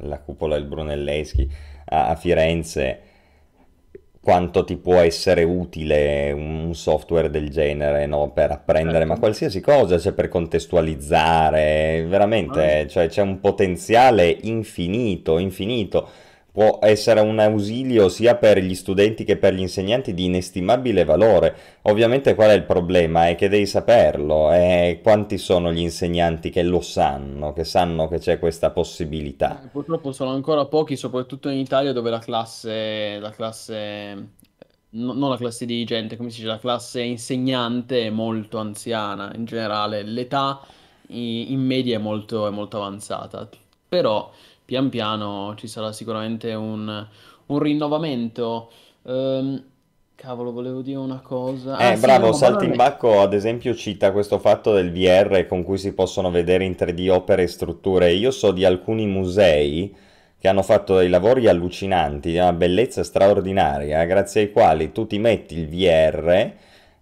La cupola del Brunelleschi a Firenze, quanto ti può essere utile un software del genere, no? Per apprendere, certo, ma qualsiasi cosa, cioè per contestualizzare, veramente, cioè c'è un potenziale infinito. Può essere un ausilio sia per gli studenti che per gli insegnanti di inestimabile valore. Ovviamente qual è il problema? È che devi saperlo. E quanti sono gli insegnanti che lo sanno, che sanno che c'è questa possibilità? Purtroppo sono ancora pochi, soprattutto in Italia, dove la classe dirigente, come si dice, la classe insegnante è molto anziana. In generale l'età in media è molto avanzata. Però... pian piano ci sarà sicuramente un rinnovamento. Cavolo, volevo dire una cosa. Bravo, sì, no, Saltimbacco veramente... ad esempio cita questo fatto del VR con cui si possono vedere in 3D opere e strutture. Io so di alcuni musei che hanno fatto dei lavori allucinanti, di una bellezza straordinaria, grazie ai quali tu ti metti il VR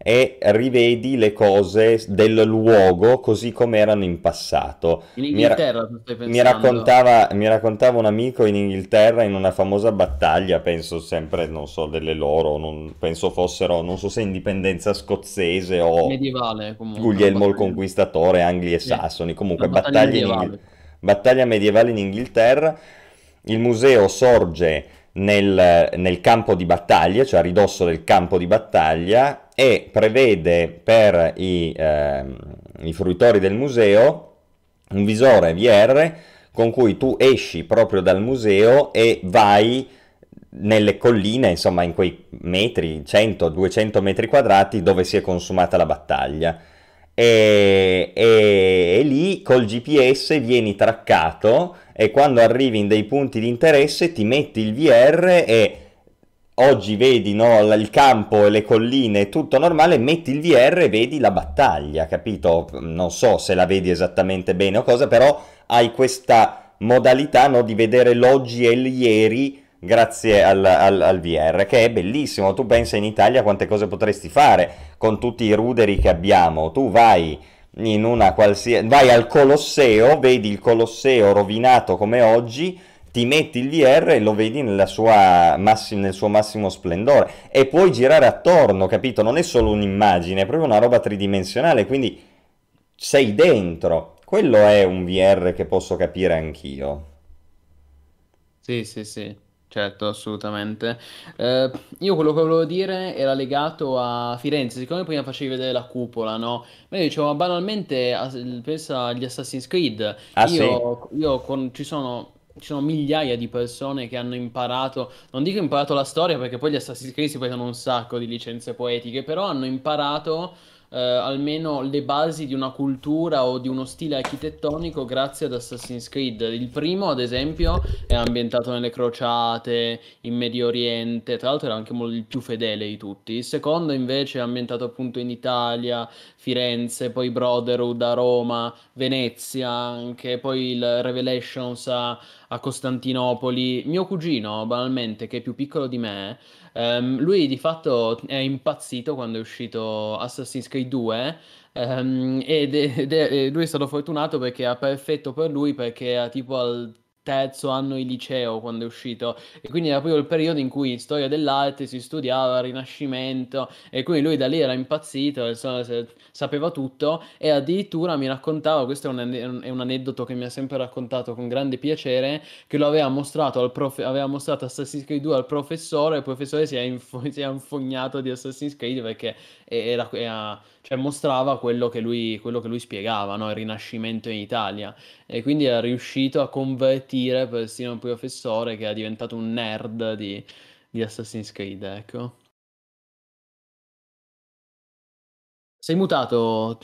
e rivedi le cose del luogo così come erano in passato. In Inghilterra stai pensando? Mi raccontava un amico in Inghilterra, in una famosa battaglia, penso sempre, non so, delle loro, penso fossero, non so se indipendenza scozzese o medievale, comunque, Guglielmo il Conquistatore, Angli e Sassoni, comunque battaglia medievale in Inghilterra. Il museo sorge nel campo di battaglia, cioè a ridosso del campo di battaglia, e prevede per i fruitori del museo un visore VR con cui tu esci proprio dal museo e vai nelle colline, insomma in quei metri, 100-200 metri quadrati dove si è consumata la battaglia, e lì col GPS vieni traccato, e quando arrivi in dei punti di interesse ti metti il VR e oggi vedi, no, il campo e le colline, tutto normale, metti il VR e vedi la battaglia, capito? Non so se la vedi esattamente bene o cosa, però hai questa modalità, no, di vedere l'oggi e l'ieri grazie al VR, che è bellissimo. Tu pensa in Italia quante cose potresti fare con tutti i ruderi che abbiamo. Tu vai al Colosseo, vedi il Colosseo rovinato come oggi, ti metti il VR e lo vedi nel suo massimo splendore, e puoi girare attorno, capito? Non è solo un'immagine, è proprio una roba tridimensionale, quindi sei dentro. Quello è un VR che posso capire anch'io. Sì, certo, assolutamente. Io quello che volevo dire era legato a Firenze, siccome prima facevi vedere la cupola, no? Ma io dicevo, ma banalmente, pensa agli Assassin's Creed. Ci sono migliaia di persone che hanno imparato, non dico imparato la storia, perché poi gli Assassin's Creed si prendono un sacco di licenze poetiche, però hanno imparato almeno le basi di una cultura o di uno stile architettonico grazie ad Assassin's Creed. Il primo, ad esempio, è ambientato nelle crociate, in Medio Oriente, tra l'altro era anche il più fedele di tutti. Il secondo invece è ambientato appunto in Italia, Firenze, poi Brotherhood a Roma, Venezia anche, poi il Revelations a Costantinopoli. Mio cugino, banalmente, che è più piccolo di me, lui di fatto è impazzito quando è uscito Assassin's Creed 2 lui è stato fortunato perché era perfetto per lui, perché era tipo al terzo anno di liceo quando è uscito, e quindi era proprio il periodo in cui in storia dell'arte si studiava il Rinascimento, e quindi lui da lì era impazzito, insomma, sapeva tutto, e addirittura mi raccontava, questo è un aneddoto che mi ha sempre raccontato con grande piacere, che lo aveva mostrato aveva mostrato Assassin's Creed 2 al professore, e il professore si è infognato di Assassin's Creed perché cioè mostrava quello che lui spiegava, no? Il Rinascimento in Italia, e quindi era riuscito a convertire persino un professore che era diventato un nerd di Assassin's Creed, ecco. Sei mutato.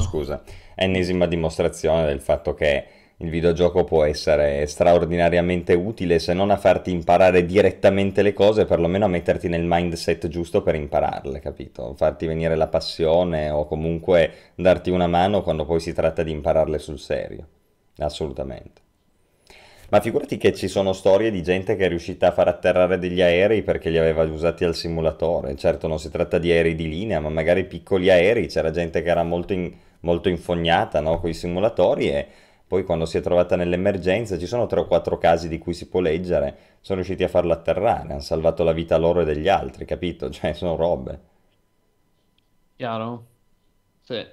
Scusa, ennesima dimostrazione del fatto che il videogioco può essere straordinariamente utile, se non a farti imparare direttamente le cose, perlomeno a metterti nel mindset giusto per impararle, capito? Farti venire la passione, o comunque darti una mano quando poi si tratta di impararle sul serio. Assolutamente. Ma figurati che ci sono storie di gente che è riuscita a far atterrare degli aerei perché li aveva usati al simulatore. Certo, non si tratta di aerei di linea, ma magari piccoli aerei. C'era gente che era molto infognata, no, con i simulatori, e poi quando si è trovata nell'emergenza, ci sono 3 o 4 casi di cui si può leggere, sono riusciti a farlo atterrare, hanno salvato la vita loro e degli altri, capito? Cioè, sono robe. Chiaro? Sì.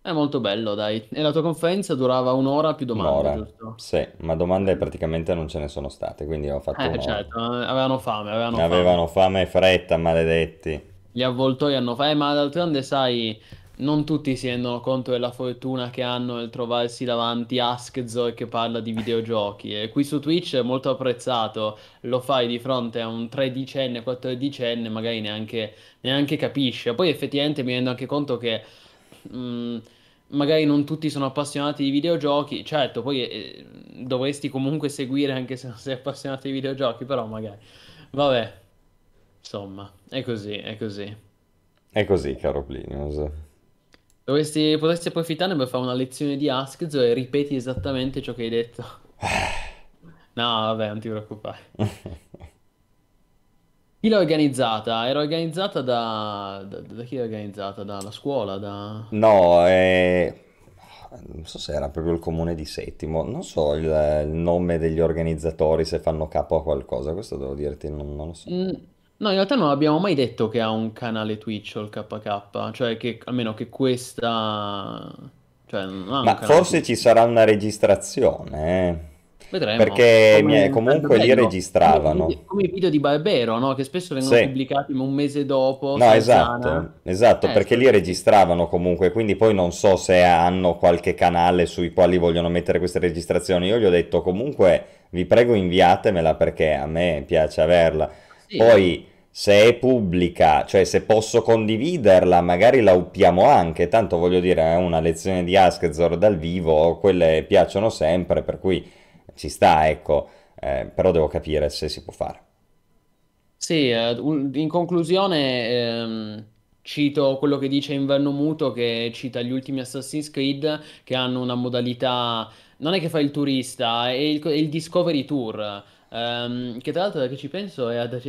È molto bello, dai. E la tua conferenza durava un'ora più domande, giusto? Sì, ma domande praticamente non ce ne sono state, quindi ho fatto un'ora. Certo, avevano fame e fretta, maledetti. Gli avvoltoi hanno fame, ma d'altronde sai, non tutti si rendono conto della fortuna che hanno nel trovarsi davanti Askzor che parla di videogiochi, e qui su Twitch è molto apprezzato. Lo fai di fronte a un 13enne, 14enne, magari neanche capisce. Poi effettivamente mi rendo anche conto che magari non tutti sono appassionati di videogiochi. Certo, poi dovresti comunque seguire anche se non sei appassionato di videogiochi, però magari, vabbè, insomma, è così, caro Plinius. Potresti approfittarne per fare una lezione di Askzor e ripeti esattamente ciò che hai detto. No, vabbè, non ti preoccupare. Chi l'ha organizzata? Era organizzata da chi era organizzata? Dalla scuola? No, non so se era proprio il comune di Settimo. Non so il nome degli organizzatori, se fanno capo a qualcosa. Questo devo dirti, non lo so. No, in realtà non abbiamo mai detto che ha un canale Twitch o il KK, cioè che almeno che questa... Cioè, non ha un ma forse Twitch. Ci sarà una registrazione, Vedremo. Perché comunque li registravano. Come i video di Barbero, no? Che spesso vengono pubblicati ma un mese dopo. No, esatto, perché li registravano comunque, quindi poi non so se hanno qualche canale sui quali vogliono mettere queste registrazioni. Io gli ho detto comunque vi prego inviatemela perché a me piace averla. Sì. Poi se è pubblica, cioè se posso condividerla, magari la uppiamo anche, tanto voglio dire, una lezione di Askzor dal vivo, quelle piacciono sempre, per cui ci sta, ecco, però devo capire se si può fare. Sì, in conclusione cito quello che dice Inverno Muto, che cita gli ultimi Assassin's Creed che hanno una modalità, non è che fa il turista, è il Discovery Tour. Che tra l'altro, da che ci penso,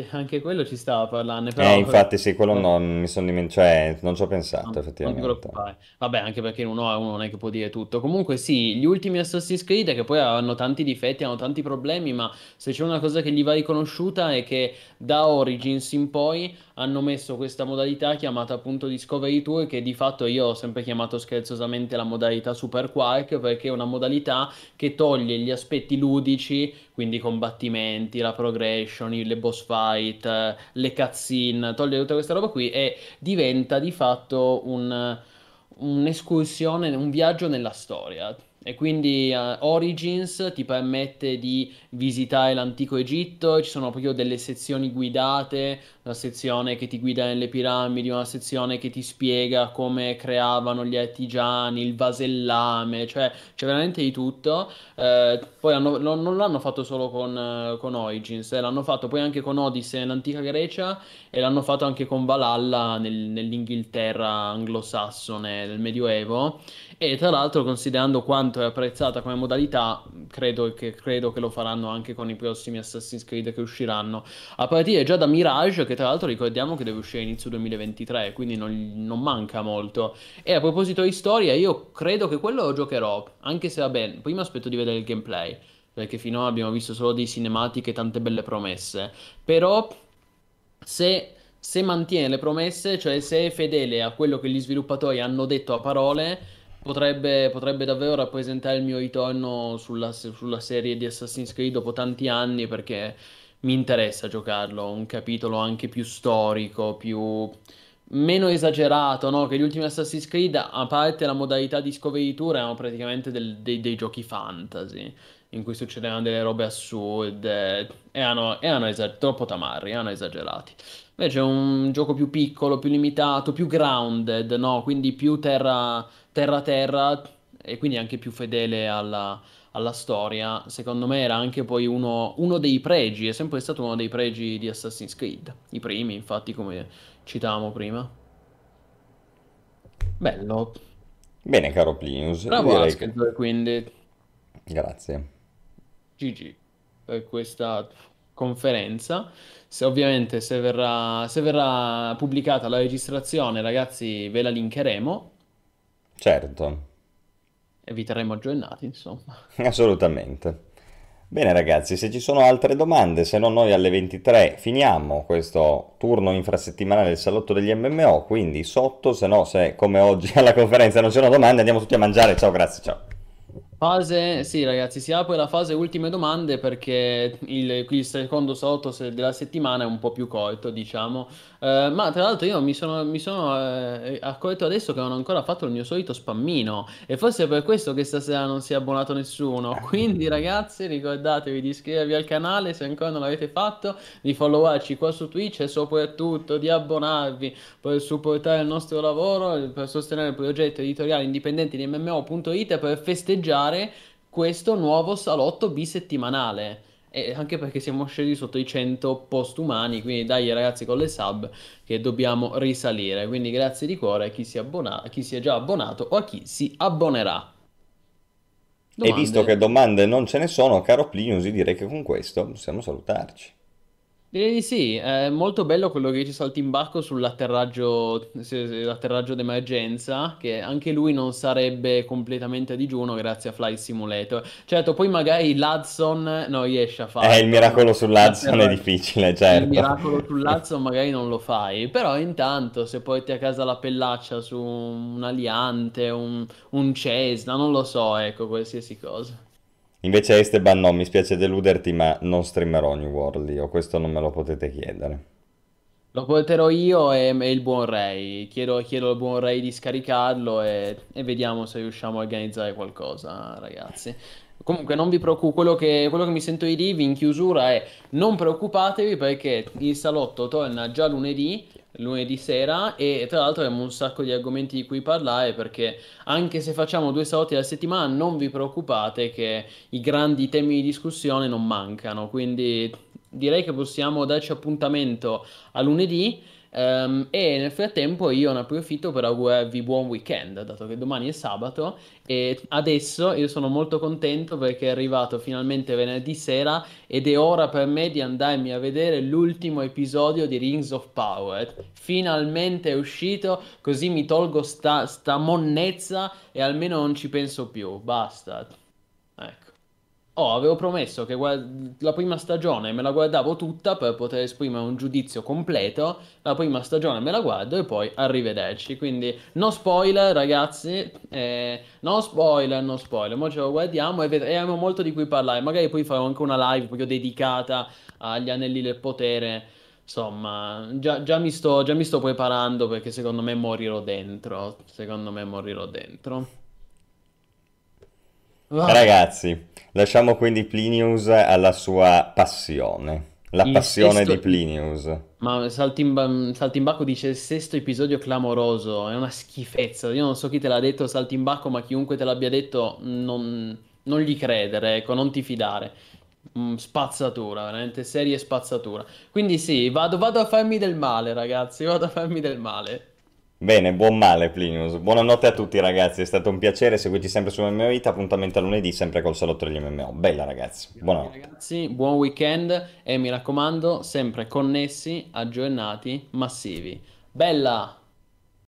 anche quello ci stava parlando. Però... infatti sì, quello non mi sono dimenticato, cioè non ci ho pensato, no, effettivamente. Non ti preoccupare. Vabbè, anche perché in un'ora uno non è che può dire tutto. Comunque sì, gli ultimi Assassin's Creed, che poi hanno tanti difetti, hanno tanti problemi, ma se c'è una cosa che gli va riconosciuta è che da Origins in poi hanno messo questa modalità chiamata appunto Discovery Tour, che di fatto io ho sempre chiamato scherzosamente la modalità Super Quark, perché è una modalità che toglie gli aspetti ludici, quindi combattimenti, la progression, le boss fight, le cutscene, toglie tutta questa roba qui e diventa di fatto un'escursione, un viaggio nella storia. E quindi Origins ti permette di visitare l'antico Egitto, ci sono proprio delle sezioni guidate, una sezione che ti guida nelle piramidi, una sezione che ti spiega come creavano gli artigiani, il vasellame, cioè c'è veramente di tutto. Poi non l'hanno fatto solo con Origins, l'hanno fatto poi anche con Odyssey nell'antica Grecia e l'hanno fatto anche con Valhalla nell'Inghilterra anglosassone del Medioevo. E tra l'altro, considerando quanto è apprezzata come modalità, credo che lo faranno anche con i prossimi Assassin's Creed che usciranno, a partire già da Mirage, che tra l'altro ricordiamo che deve uscire inizio 2023, quindi non manca molto. E a proposito di storia, io credo che quello lo giocherò, anche se va bene, prima aspetto di vedere il gameplay, perché finora abbiamo visto solo dei cinematiche e tante belle promesse. Però se mantiene le promesse, cioè se è fedele a quello che gli sviluppatori hanno detto a parole, potrebbe davvero rappresentare il mio ritorno sulla serie di Assassin's Creed dopo tanti anni, perché mi interessa giocarlo, un capitolo anche più storico, meno esagerato, no? Che gli ultimi Assassin's Creed, a parte la modalità Discovery Tour, erano praticamente dei giochi fantasy, in cui succedevano delle robe assurde, troppo tamarri, erano esagerati. Invece è un gioco più piccolo, più limitato, più grounded, no? Quindi più terra-terra e quindi anche più fedele alla storia. Secondo me era anche poi uno dei pregi, è sempre stato uno dei pregi di Assassin's Creed, i primi infatti, come citavamo prima. Bello. Bene, caro Plinius. Bravo Askzor, quindi. Grazie. GG per questa conferenza. Se ovviamente verrà pubblicata la registrazione, ragazzi, ve la linkeremo. Certo. E vi terremo aggiornati, insomma. Assolutamente. Bene ragazzi, se ci sono altre domande, se no noi alle 23 finiamo questo turno infrasettimanale del salotto degli MMO, quindi sotto, se no, se come oggi alla conferenza non ci sono domande, andiamo tutti a mangiare. Ciao, grazie, ciao. Fase, sì ragazzi, si apre la fase ultime domande, perché il secondo salotto della settimana è un po' più corto, diciamo, ma tra l'altro io mi sono accorto adesso che non ho ancora fatto il mio solito spammino, e forse è per questo che stasera non si è abbonato nessuno. Quindi ragazzi, ricordatevi di iscrivervi al canale se ancora non l'avete fatto, di followarci qua su Twitch e soprattutto di abbonarvi per supportare il nostro lavoro, per sostenere il progetto editoriale indipendente di MMO.it e per festeggiare questo nuovo salotto bisettimanale, e anche perché siamo scesi sotto i 100 post umani, quindi dai ragazzi con le sub che dobbiamo risalire. Quindi grazie di cuore a chi si è già abbonato o a chi si abbonerà. Domande. E visto che domande non ce ne sono, caro Plinius, direi che con questo possiamo salutarci. Direi di sì, è molto bello quello che ci salta in barco sull'atterraggio d'emergenza, che anche lui non sarebbe completamente a digiuno grazie a Flight Simulator. Certo, poi magari l'Hudson non riesce a fare. Il miracolo sull'Hudson è difficile, certo. Il miracolo sull'Hudson magari non lo fai, però intanto se porti a casa la pellaccia su un aliante, un Cessna, non lo so, ecco, qualsiasi cosa. Invece Esteban, no, mi spiace deluderti, ma non streamerò New World, io questo non me lo potete chiedere. Lo porterò io e il buon Ray, chiedo al buon Ray di scaricarlo e vediamo se riusciamo a organizzare qualcosa, ragazzi. Comunque non vi preoccupate, quello che mi sento di dirvi in chiusura è: non preoccupatevi, perché il salotto torna già lunedì sera, e tra l'altro abbiamo un sacco di argomenti di cui parlare, perché anche se facciamo 2 salotti alla settimana non vi preoccupate che i grandi temi di discussione non mancano. Quindi direi che possiamo darci appuntamento a lunedì, e nel frattempo io ne approfitto per augurarvi buon weekend, dato che domani è sabato. E adesso io sono molto contento perché è arrivato finalmente venerdì sera ed è ora per me di andarmi a vedere l'ultimo episodio di Rings of Power. Finalmente è uscito, così mi tolgo sta monnezza e almeno non ci penso più, basta, ecco. Oh, avevo promesso che la prima stagione me la guardavo tutta per poter esprimere un giudizio completo. La prima stagione me la guardo e poi arrivederci. Quindi no spoiler ragazzi, no spoiler. Mo ce lo guardiamo e abbiamo molto di cui parlare. Magari poi farò anche una live proprio dedicata agli Anelli del Potere. Insomma, già mi sto preparando, perché secondo me morirò dentro. Ragazzi, lasciamo quindi Plinius alla sua passione. La passione di Plinius. Ma Saltimbacco dice il sesto episodio clamoroso, è una schifezza. Io non so chi te l'ha detto Saltimbacco, ma chiunque te l'abbia detto non gli credere, ecco, non ti fidare. Spazzatura, veramente serie spazzatura. Quindi sì, vado a farmi del male, ragazzi, vado a farmi del male. Bene, buon male Plinius. Buonanotte a tutti ragazzi, è stato un piacere, seguiteci sempre su MMO.it, appuntamento a lunedì sempre col salotto degli MMO. Bella ragazzi, buonanotte. Ragazzi, buon weekend e mi raccomando, sempre connessi, aggiornati, massivi. Bella!